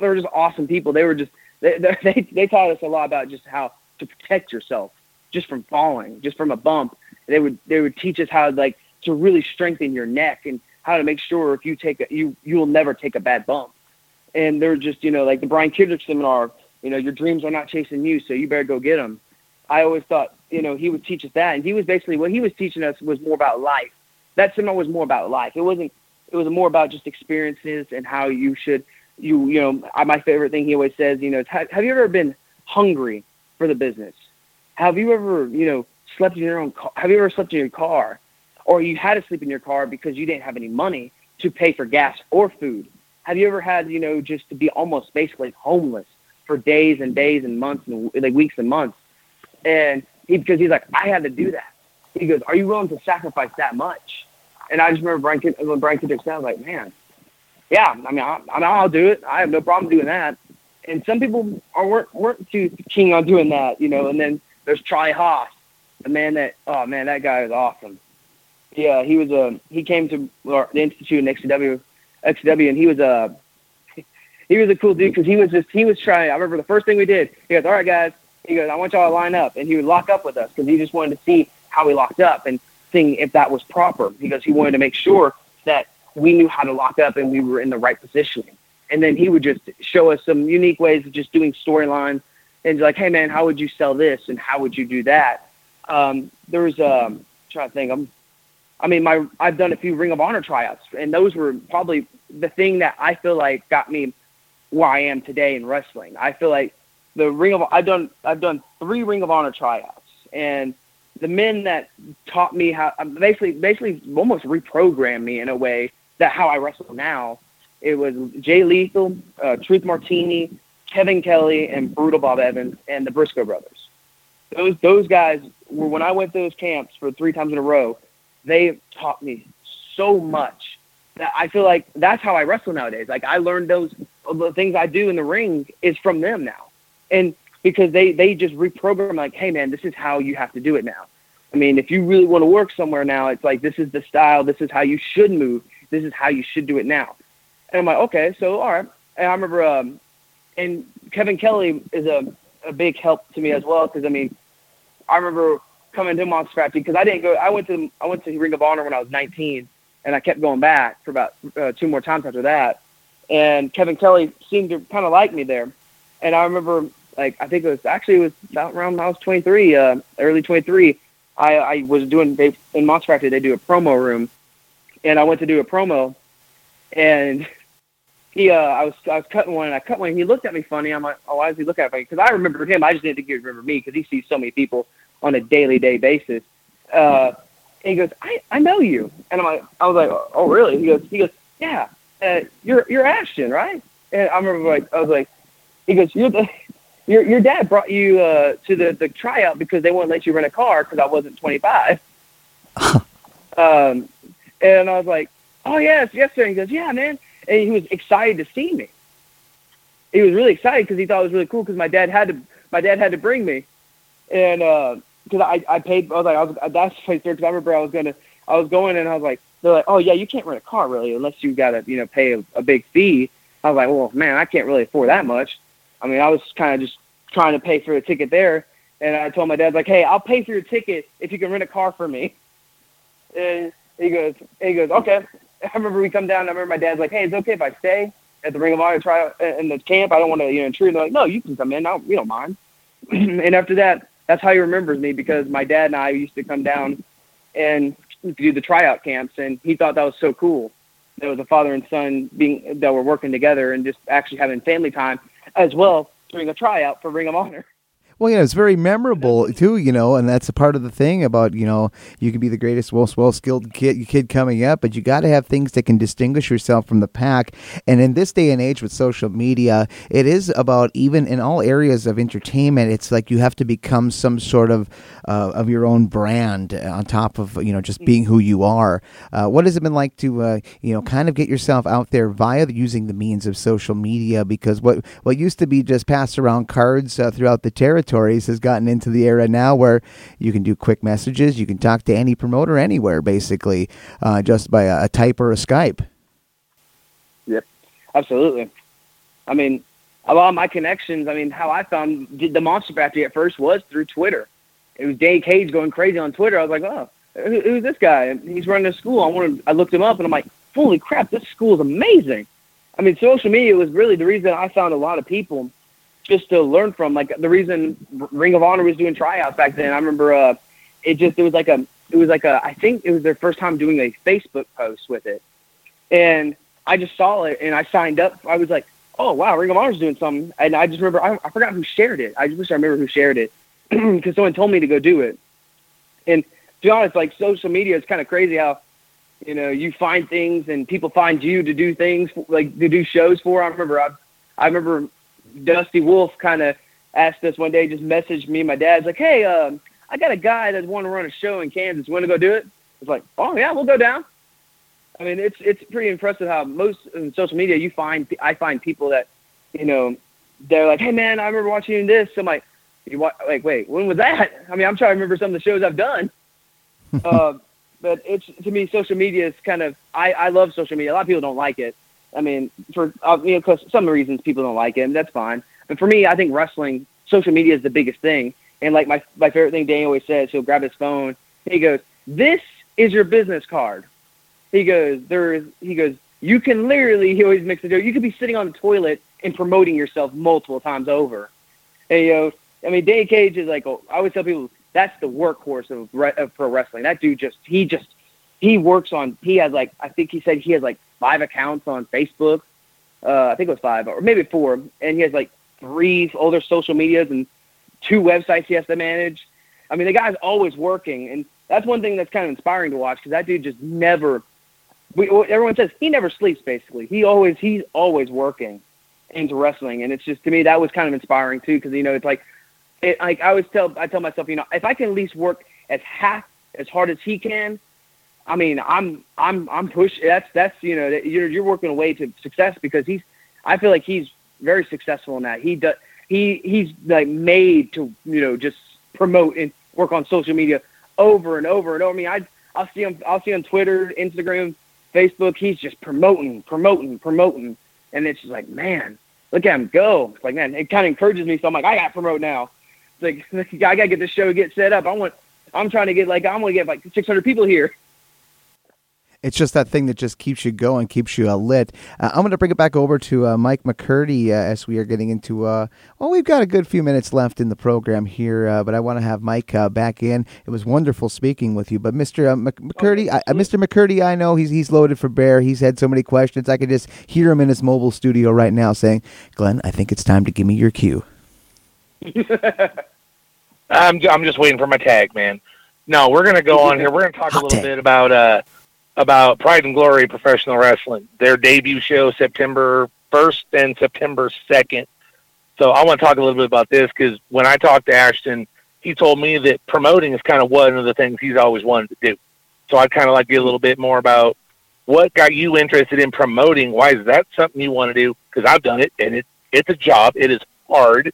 they're just awesome people. They were just, they, they they taught us a lot about just how to protect yourself, just from falling, just from a bump. They would they would teach us how, like, to really strengthen your neck and how to make sure if you take a, you you'll never take a bad bump. And they're just, you know, like the Brian Kendrick seminar, you know, your dreams are not chasing you, so you better go get them. I always thought, you know, he would teach us that. And he was basically, what he was teaching us was more about life. That seminar was more about life. It wasn't, it was more about just experiences and how you should, you, you know, my favorite thing he always says, you know, is, have you ever been hungry for the business? Have you ever, you know, slept in your own car? Have you ever slept in your car? Or you had to sleep in your car because you didn't have any money to pay for gas or food? Have you ever had, you know, just to be almost basically homeless for days and days and months and like weeks and months? And he, because he's like, I had to do that. He goes, are you willing to sacrifice that much? And I just remember Brian Kendrick, when Brian Kendrick said, I was like, man, yeah, I mean, I, I mean, I'll do it. I have no problem doing that. And some people are, weren't, weren't too keen on doing that, you know. And then there's Charlie Haas, the man that, oh, man, that guy is awesome. Yeah, he was a, he came to our, the Institute in X C W, X C W, and he was a, he was a cool dude because he was just, he was trying, I remember the first thing we did, he goes, all right, guys, he goes, I want y'all to line up. And he would lock up with us because he just wanted to see how we locked up and seeing if that was proper, because he wanted to make sure that we knew how to lock up and we were in the right positioning. And then he would just show us some unique ways of just doing storylines and like, hey, man, how would you sell this and how would you do that? Um, there was, um, I'm trying to think, I'm, I mean, my I've done a few Ring of Honor tryouts, and those were probably the thing that I feel like got me where I am today in wrestling. I feel like the Ring of I've done I've done three Ring of Honor tryouts, and the men that taught me how basically basically almost reprogrammed me in a way that how I wrestle now. It was Jay Lethal, uh, Truth Martini, Kevin Kelly, and Brutal Bob Evans, and the Briscoe brothers. Those those guys were, when I went to those camps for three times in a row, they taught me so much that I feel like that's how I wrestle nowadays. Like I learned those the things I do in the ring is from them now. And because they, they just reprogram like, hey man, this is how you have to do it now. I mean, if you really want to work somewhere now, it's like, this is the style. This is how you should move. This is how you should do it now. And I'm like, okay, so, all right. And I remember, um, and Kevin Kelly is a, a big help to me as well. Cause I mean, I remember coming to Monster Factory because I didn't go. I went to I went to Ring of Honor when I was nineteen, and I kept going back for about uh, two more times after that. And Kevin Kelly seemed to kind of like me there. And I remember, like, I think it was actually it was about around when I was twenty-three, uh, early twenty-three. I, I was doing they, in Monster Factory. They do a promo room, and I went to do a promo, and he uh, I was I was cutting one, and I cut one. And he looked at me funny. I'm like, oh, why does he look at me? Because I remember him. I just didn't think he remembered me because he sees so many people on a daily day basis. Uh, and he goes, I, I know you. And I'm like, I was like, oh really? He goes, he goes, yeah, uh, you're, you're Ashton, right? And I remember like, I was like, he goes, you're the, your, your dad brought you, uh, to the, the tryout because they wouldn't let you rent a car. Cause I wasn't twenty-five. um, and I was like, oh yes, yes sir. And he goes, yeah, man. And he was excited to see me. He was really excited cause he thought it was really cool. Cause my dad had to, my dad had to bring me. And, uh, cause I, I paid, I was like, I was, that's the place there. Cause I remember I was going to, I was going and I was like, they're like, oh yeah, you can't rent a car really, unless you got to, you know, pay a, a big fee. I was like, well, man, I can't really afford that much. I mean, I was kind of just trying to pay for a ticket there. And I told my dad like, hey, I'll pay for your ticket if you can rent a car for me. And he goes, and he goes, okay. I remember we come down and I remember my dad's like, hey, it's okay if I stay at the Ring of Honor try in the camp. I don't want to, you know, intrude. They're like, no, you can come in. I don't, we don't mind. And after that, that's how he remembers me because my dad and I used to come down and do the tryout camps, and he thought that was so cool. There was a father and son being that were working together and just actually having family time as well during a tryout for Ring of Honor. Well, yeah, it's very memorable too, you know, and that's a part of the thing about, you know, you can be the greatest, most well-skilled kid, kid coming up, but you got to have things that can distinguish yourself from the pack. And in this day and age with social media, it is about, even in all areas of entertainment, it's like you have to become some sort of uh, of your own brand on top of, you know, just being who you are. Uh, what has it been like to, uh, you know, kind of get yourself out there via the, using the means of social media? Because what what used to be just passed around cards uh, throughout the territory has gotten into the era now where you can do quick messages, you can talk to any promoter anywhere, basically, uh, just by a, a type or a Skype. Yep, absolutely. I mean, a lot of my connections, I mean, how I found the Monster Factory at first was through Twitter. It was Danny Cage going crazy on Twitter. I was like, oh, who, who's this guy? And he's running a school. I wanted, I looked him up, and I'm like, holy crap, this school is amazing. I mean, social media was really the reason I found a lot of people just to learn from. Like, the reason Ring of Honor was doing tryouts back then, I remember uh, it just, it was like a, it was like a, I think it was their first time doing a Facebook post with it. And I just saw it and I signed up. I was like, oh, wow, Ring of Honor's doing something. And I just remember, I, I forgot who shared it. I just wish I remember who shared it because someone told me to go do it. And to be honest, like, social media is kind of crazy how, you know, you find things and people find you to do things, like, to do shows for. I remember, I, I remember Dusty Wolf kind of asked us one day, just messaged me and my dad's like, hey, um, I got a guy that want to run a show in Kansas. Want to go do it? It's like, oh, yeah, we'll go down. I mean, it's it's pretty impressive how most in social media you find, I find people that, you know, they're like, hey, man, I remember watching you in this. So I'm like, you wa- like, wait, when was that? I mean, I'm trying to remember some of the shows I've done. uh, but it's, to me, social media is kind of, I, I love social media. A lot of people don't like it. I mean, for uh, you know, 'cause some of the reasons people don't like it, and that's fine. But for me, I think wrestling, social media is the biggest thing. And like my, my favorite thing Danny always says, he'll grab his phone. He goes, this is your business card. He goes, there is, he goes, you can literally, he always makes the joke, you could be sitting on the toilet and promoting yourself multiple times over. And, you know, I mean, Danny Cage is like, oh, I always tell people, that's the workhorse of, of pro wrestling. That dude just, he just, he works on, he has like, I think he said he has like five accounts on Facebook. Uh, I think it was five or maybe four. And he has like three older social medias and two websites he has to manage. I mean, the guy's always working. And that's one thing that's kind of inspiring to watch because that dude just never, We, everyone says he never sleeps, basically. He always, he's always working into wrestling. And it's just, to me, that was kind of inspiring too. 'Cause you know, it's like, it, like I always tell, I tell myself, you know, if I can at least work as half as hard as he can, I mean, I'm, I'm, I'm pushing. That's, that's, you know, you're, you're working away to success because he's, I feel like he's very successful in that. He does, he, he's like made to, you know, just promote and work on social media over and over and over. I mean, I, I'll see him, I'll see him on Twitter, Instagram, Facebook, he's just promoting, promoting, promoting. And it's just like, man, look at him go. It's like, man, it kind of encourages me. So I'm like, I got to promote now. It's like, I got to get this show, get set up. I want, I'm trying to get like, I'm going to get like six hundred people here. It's just that thing that just keeps you going, keeps you uh, lit. Uh, I'm going to bring it back over to uh, Mike McCurdy uh, as we are getting into, uh, well, we've got a good few minutes left in the program here, uh, but I want to have Mike uh, back in. It was wonderful speaking with you, but Mister Uh, Mc- McCurdy, oh, I, uh, Mister McCurdy, I know he's he's loaded for bear. He's had so many questions. I could just hear him in his mobile studio right now saying, Glenn, I think it's time to give me your cue. I'm, I'm just waiting for my tag, man. No, we're going to go on here. We're going to talk Hot a little tag. bit about... Uh, about Pride and Glory Professional Wrestling, their debut show September first and September second. So I want to talk a little bit about this because when I talked to Ashton, he told me that promoting is kind of one of the things he's always wanted to do. So I'd kind of like to get a little bit more about what got you interested in promoting. Why is that something you want to do? Because I've done it, and it, it's a job. It is hard.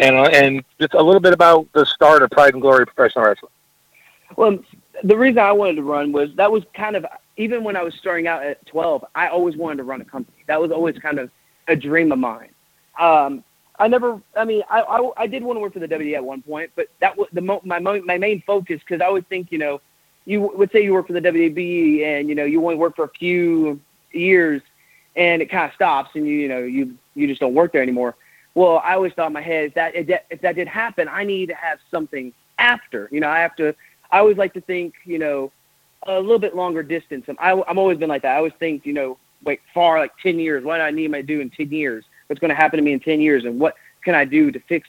And, uh, and just a little bit about the start of Pride and Glory Professional Wrestling. Well, the reason I wanted to run was that was kind of, even when I was starting out at twelve, I always wanted to run a company. That was always kind of a dream of mine. Um, I never, I mean, I, I, I did want to work for the W W E at one point, but that was the my my main focus because I would think, you know, you would say you work for the W W E and, you know, you only work for a few years and it kind of stops and, you you know, you you just don't work there anymore. Well, I always thought in my head, if that, if that, if that did happen, I need to have something after. You know, I have to, I always like to think, you know, a little bit longer distance. I'm, I, I'm always been like that. I always think, you know, like far, like ten years. What do I need to do in ten years? What's going to happen to me in ten years? And what can I do to fix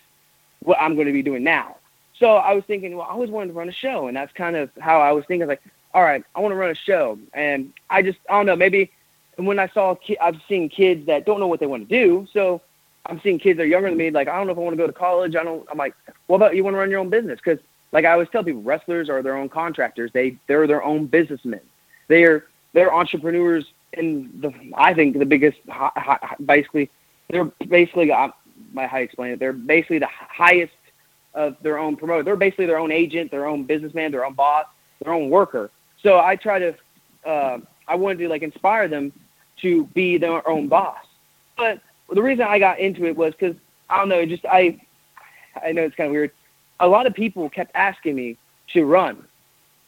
what I'm going to be doing now? So I was thinking, well, I always wanted to run a show. And that's kind of how I was thinking. I was like, all right, I want to run a show. And I just, I don't know, maybe when I saw, ki- I've seen kids that don't know what they want to do. So I'm seeing kids that are younger than me. Like, I don't know if I want to go to college. I don't, I'm like, what about you want to run your own business? Because like I always tell people, wrestlers are their own contractors. They, they're their own businessmen. They are, they're entrepreneurs in the, I think the biggest, basically, they're basically, I, how you explain it, they're basically the highest of their own promoter. They're basically their own agent, their own businessman, their own boss, their own worker. So I try to, uh, I wanted to like inspire them to be their own boss. But the reason I got into it was because, I don't know, just, I, I know it's kind of weird. A lot of people kept asking me to run.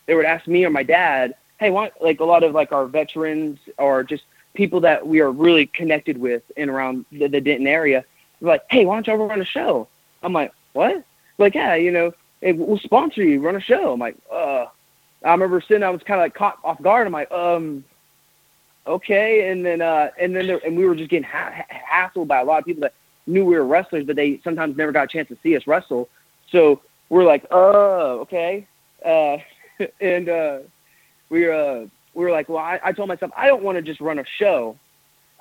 They would ask me or my dad hey, why, like a lot of like our veterans or just people that we are really connected with in around the, the Denton area, like, hey, why don't y'all run a show? I'm like, what? Like, yeah, you know, hey, we'll sponsor you, run a show. I'm like, uh, I remember sitting, I was kind of like caught off guard. I'm like, um, okay. And then, uh, and then, there, and we were just getting ha- hassled by a lot of people that knew we were wrestlers, but they sometimes never got a chance to see us wrestle. So we're like, oh, okay. Uh, and, uh, we were, uh, we were like, well, I, I told myself, I don't want to just run a show.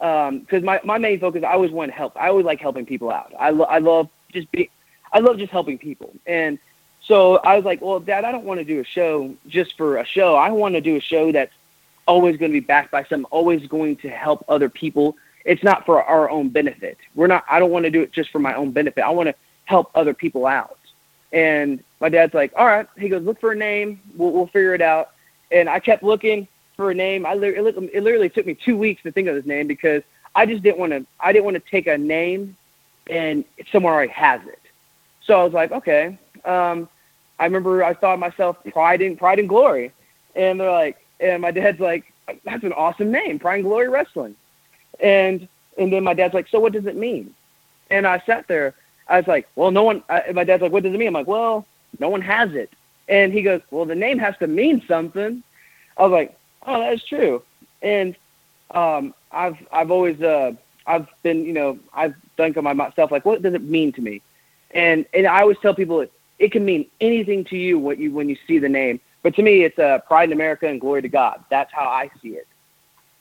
Um, cause my, my main focus, I always want to help. I always like helping people out. I love, I love just be, I love just helping people. And so I was like, well, Dad, I don't want to do a show just for a show. I want to do a show that's always going to be backed by something, always going to help other people. It's not for our own benefit. We're not, I don't want to do it just for my own benefit. I want to help other people out. And my dad's like, all right, he goes, look for a name. We'll, we'll figure it out. And I kept looking for a name. I it literally took me two weeks to think of this name because I just didn't want to, I didn't want to take a name and someone already has it. So I was like, okay. Um, I remember I thought myself Pride and Pride and Glory. And they're like, and my dad's like, that's an awesome name, Pride and Glory Wrestling. And, and then my dad's like, so what does it mean? And I sat there, I was like, well, no one, I, my dad's like, what does it mean? I'm like, well, no one has it. And he goes, well, the name has to mean something. I was like, oh, that is true. And um, I've I've always uh, I've been, you know, I've done to myself like, what does it mean to me? And and I always tell people it, it can mean anything to you what you when you see the name. But to me, it's uh, Pride in America and Glory to God. That's how I see it.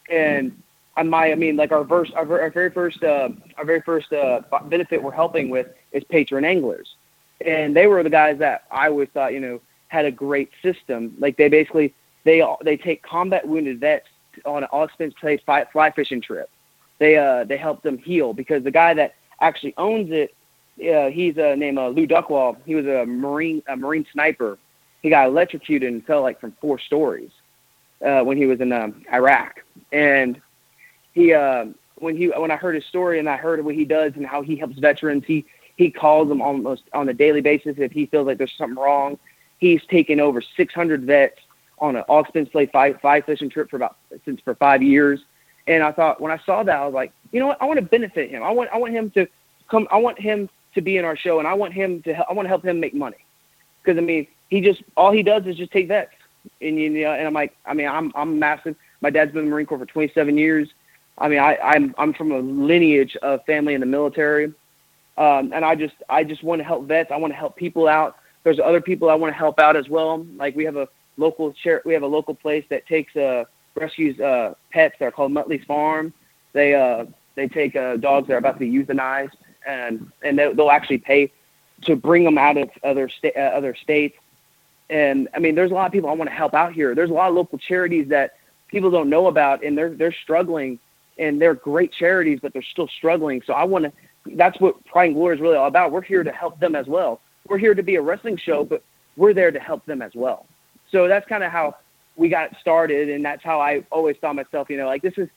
And mm-hmm. on my, I mean, like our verse, our, our very first uh, our very first uh, benefit we're helping with is Patron Anglers, and they were the guys that I always thought, you know, had a great system. Like they basically they they take combat wounded vets on an all expense paid fly fishing trip. They uh they help them heal because the guy that actually owns it, uh, he's uh, named uh, Lou Duckwall. He was a marine a marine sniper. He got electrocuted and fell like from four stories uh, when he was in um, Iraq. And he uh, when he when I heard his story and I heard what he does and how he helps veterans, he he calls them almost on a daily basis if he feels like there's something wrong. He's taken over six hundred vets on an all-expense-paid five, five fishing trip for about since for five years. And I thought when I saw that, I was like, you know what? I want to benefit him. I want I want him to come. I want him to be in our show, and I want him to. I want to help him make money because I mean, he just all he does is just take vets. And you know, and I'm like, I mean, I'm I'm massive. My dad's been in the Marine Corps for twenty-seven years. I mean, I I'm I'm from a lineage of family in the military, um, and I just I just want to help vets. I want to help people out. There's other people I want to help out as well. Like we have a local chair, we have a local place that takes uh, rescues uh, pets that are called Muttley's Farm. They uh, they take uh, dogs that are about to be euthanized, and and they'll, they'll actually pay to bring them out of other sta- uh, other states. And I mean, there's a lot of people I want to help out here. There's a lot of local charities that people don't know about, and they're they're struggling, and they're great charities, but they're still struggling. So I want to. That's what Pride and Glory is really all about. We're here to help them as well. We're here to be a wrestling show, but we're there to help them as well. So that's kind of how we got started, and that's how I always thought myself, you know, like this is,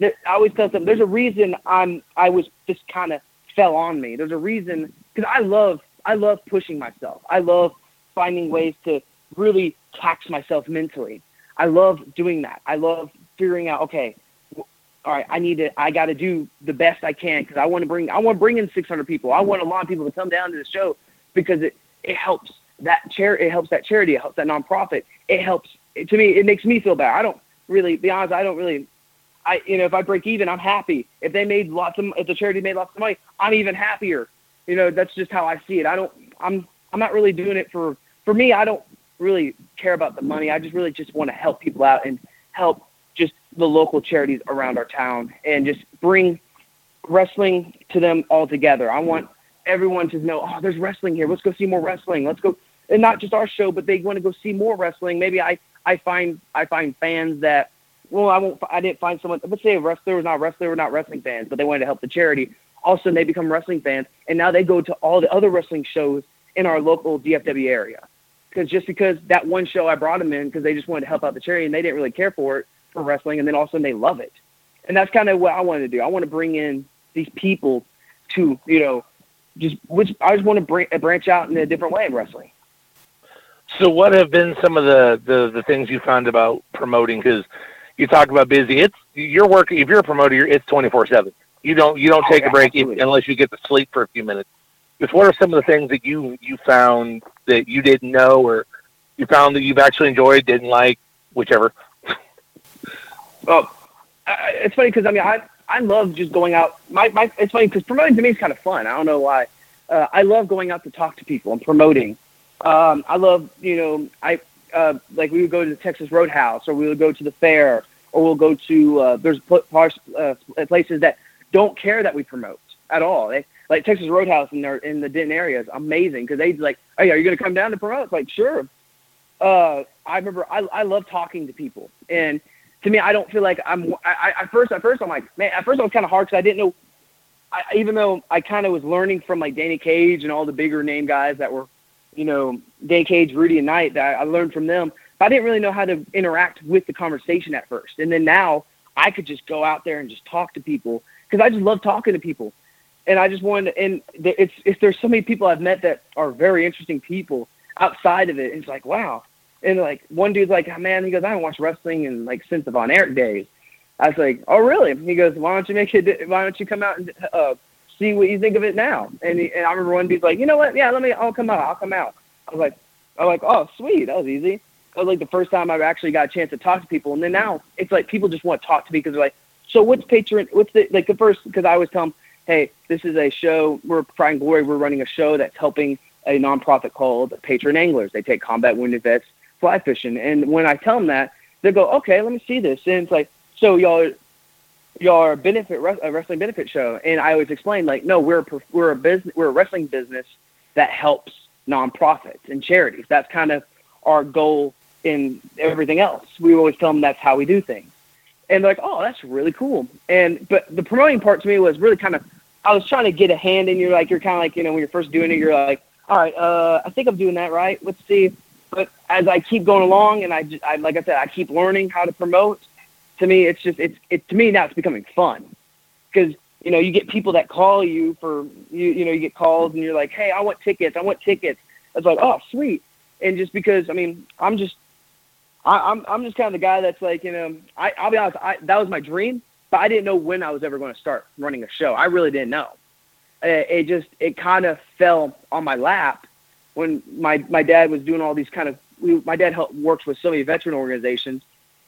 I always tell them, there's a reason I'm, I was just kind of fell on me. There's a reason, because I love, I love pushing myself. I love finding ways to really tax myself mentally. I love doing that. I love figuring out, okay, all right, I need to, I got to do the best I can, because I want to bring, I want to bring in six hundred people. I want a lot of people to come down to the show, because it, it helps that chair, it helps that charity, it helps that nonprofit, it helps it, to me. It makes me feel better. I don't really, be honest, I don't really, I you know, if I break even, I'm happy. If they made lots of, if the charity made lots of money, I'm even happier. You know, that's just how I see it. I don't, I'm, I'm not really doing it for, for me. I don't really care about the money. I just really just want to help people out and help just the local charities around our town and just bring wrestling to them all together. I want everyone to know, oh, there's wrestling here. Let's go see more wrestling. Let's go. And not just our show, but they want to go see more wrestling. Maybe I, I find, I find fans that, well, I won't, I didn't find someone, let's say a wrestler was not a wrestler, were not wrestling fans, but they wanted to help the charity. Also, they become wrestling fans. And now they go to all the other wrestling shows in our local D F W area. Cause just because that one show I brought them in, cause they just wanted to help out the charity and they didn't really care for it for wrestling. And then all of a sudden they love it. And that's kind of what I wanted to do. I want to bring in these people to, you know, just which I just want to bring, branch out in a different way in wrestling. So what have been some of the, the, the things you found about promoting? Because you talk about busy. It's you're working. If you're a promoter, you're, it's twenty-four seven. You don't you don't take oh, a break absolutely. unless you get to sleep for a few minutes. Just what are some of the things that you you found that you didn't know, or you found that you've actually enjoyed, didn't like, whichever? Well, I, it's funny because I mean I I love just going out. My my it's funny because promoting to me is kind of fun. I don't know why. Uh, I love going out to talk to people and promoting. Um, I love, you know, I, uh, like we would go to the Texas Roadhouse, or we would go to the fair, or we'll go to, uh, there's pl- uh, places that don't care that we promote at all. They, like Texas Roadhouse in their, in the Denton area is amazing. Cause they'd like, hey, are you going to come down to promote? It's like, sure. Uh, I remember, I, I love talking to people, and to me, I don't feel like I'm, I, I at first, at first I'm like, man, at first it was kind of hard cause I didn't know, I, even though I kind of was learning from like Danny Cage and all the bigger name guys that were, you know, Danny Cage, Rudy, and Knight, that I learned from them. But I didn't really know how to interact with the conversation at first. And then now I could just go out there and just talk to people because I just love talking to people. And I just wanted to, and it's, it's, there's so many people I've met that are very interesting people outside of it. And it's like, wow. And like one dude's like, oh, man, he goes, I haven't watched wrestling in like since the Von Erich days. I was like, oh, really? And he goes, why don't you make it, why don't you come out and, uh, see what you think of it now. And, he, and I remember one dude's like, you know what? Yeah, let me, I'll come out. I'll come out. I was like, I was like, oh, sweet. That was easy. That was like the first time I've actually got a chance to talk to people. And then now it's like, people just want to talk to me because they're like, so what's Patron? What's the, like the first, cause I always tell them, hey, this is a show. We're Pride and Glory. We're running a show that's helping a nonprofit called Patron Anglers. They take combat wounded vets fly fishing. And when I tell them that, they go, okay, let me see this. And it's like, so y'all, your benefit a wrestling benefit show, and I always explain like, no, we're a, we're a business, we're a wrestling business that helps nonprofits and charities. That's kind of our goal in everything else. We always tell them that's how we do things, and they're like, oh, that's really cool. And but the promoting part to me was really kind of, I was trying to get a hand, and you're like, you're kind of like, you know, when you're first doing it, you're like, all right, uh, I think I'm doing that right. Let's see. But as I keep going along, and I, just, I like I said, I keep learning how to promote. To me, it's just, it's, it, to me now it's becoming fun because, you know, you get people that call you for, you, you know, you get calls and you're like, hey, I want tickets. I want tickets. It's like, oh, sweet. And just because, I mean, I'm just, I, I'm, I'm just kind of the guy that's like, you know, I, I'll be honest. I, that was my dream, but I didn't know when I was ever going to start running a show. I really didn't know. It, it just, it kind of fell on my lap when my, my dad was doing all these kind of, we, my dad helped, works with so many veteran organizations,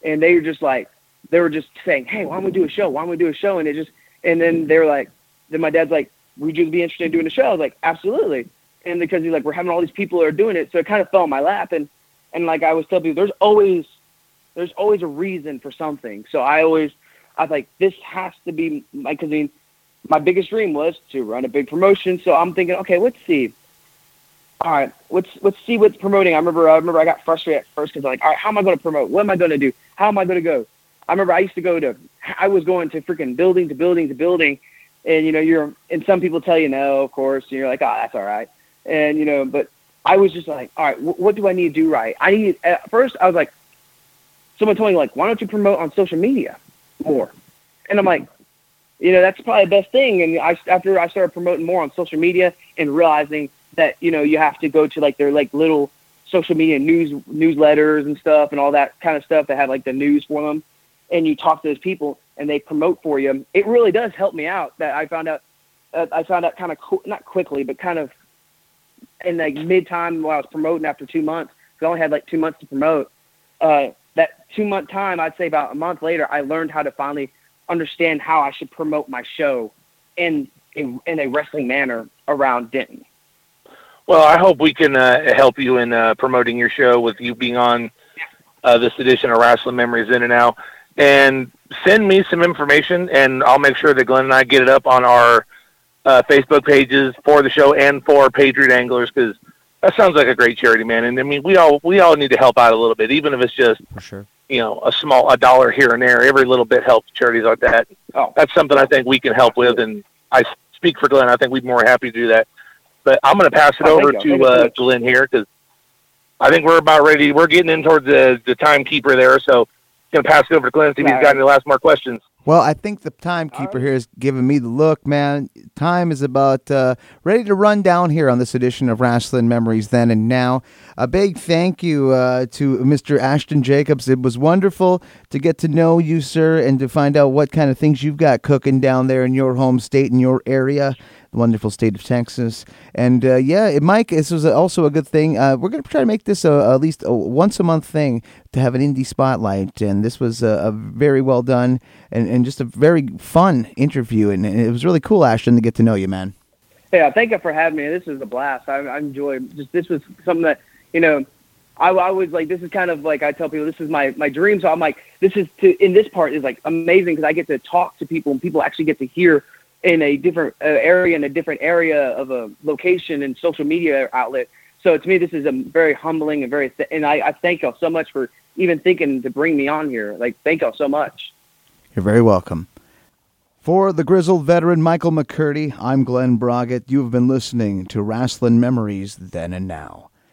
and they were just like, they were just saying, hey, why don't we do a show? Why don't we do a show? And it just, and then they were like, then my dad's like, would you be interested in doing a show? I was like, absolutely. And because he's like, we're having all these people that are doing it. So it kind of fell on my lap. And, and like I always tell people, there's always, there's always a reason for something. So I always, I was like, this has to be my, cause I mean, my biggest dream was to run a big promotion. So I'm thinking, okay, let's see. All right, let's, let's see what's promoting. I remember, I remember I got frustrated at first cause I'm like, all right, how am I going to promote? What am I going to do? How am I going to go? I remember I used to go to, I was going to freaking building to building to building. And, you know, you're, and some people tell you no, of course. And you're like, oh, that's all right. And, you know, but I was just like, all right, wh- what do I need to do right? I need, at first I was like, someone told me like, why don't you promote on social media more? And I'm like, you know, that's probably the best thing. And I, after I started promoting more on social media and realizing that, you know, you have to go to like their like little social media news newsletters and stuff and all that kind of stuff that had like the news for them. And you talk to those people and they promote for you. It really does help me out that I found out, uh, I found out kind of, co- not quickly, but kind of in like mid time while I was promoting after two months, because I only had like two months to promote. Uh, that two month time, I'd say about a month later, I learned how to finally understand how I should promote my show in, in, in a wrestling manner around Denton. Well, I hope we can uh, help you in uh, promoting your show with you being on uh, this edition of Rasslin' Memories Then and Now. And send me some information, and I'll make sure that Glenn and I get it up on our uh, Facebook pages for the show and for Patriot Anglers, because that sounds like a great charity, man. And I mean, we all we all need to help out a little bit, even if it's just for sure. You know, a small a dollar here and there. Every little bit helps charities like that. Oh, that's something I think we can help with, and I speak for Glenn. I think we'd be more happy to do that. But I'm going to pass it oh, over to uh, Glenn here because I think we're about ready. We're getting in towards the the timekeeper there, so. going to pass it over to Glenn, see if he's got any last more questions. Well, I think the timekeeper right. here is giving me the look, man. Time is about uh, ready to run down here on this edition of Rasslin' Memories Then and Now. A big thank you uh, to Mister Ashton Jacobs. It was wonderful to get to know you, sir, and to find out what kind of things you've got cooking down there in your home state, in your area, the wonderful state of Texas. And, uh, yeah, Mike, this was also a good thing. Uh, we're going to try to make this a, at least a once-a-month thing to have an indie spotlight, and this was a, a very well done and, and just a very fun interview, and it was really cool, Ashton, to get to know you, man. Yeah, thank you for having me. This was a blast. I, I enjoyed just this was something that, you know, I, I was like, this is kind of like I tell people, this is my, my dream, so I'm like, this is, to, in this part is like amazing because I get to talk to people and people actually get to hear in a different uh, area, in a different area of a location and social media outlet. So to me, this is a very humbling and very, th- and I, I thank y'all so much for even thinking to bring me on here. Like, thank y'all so much. You're very welcome. For the grizzled veteran Michael McCurdy, I'm Glen Braget. You've been listening to Rasslin' Memories Then and Now.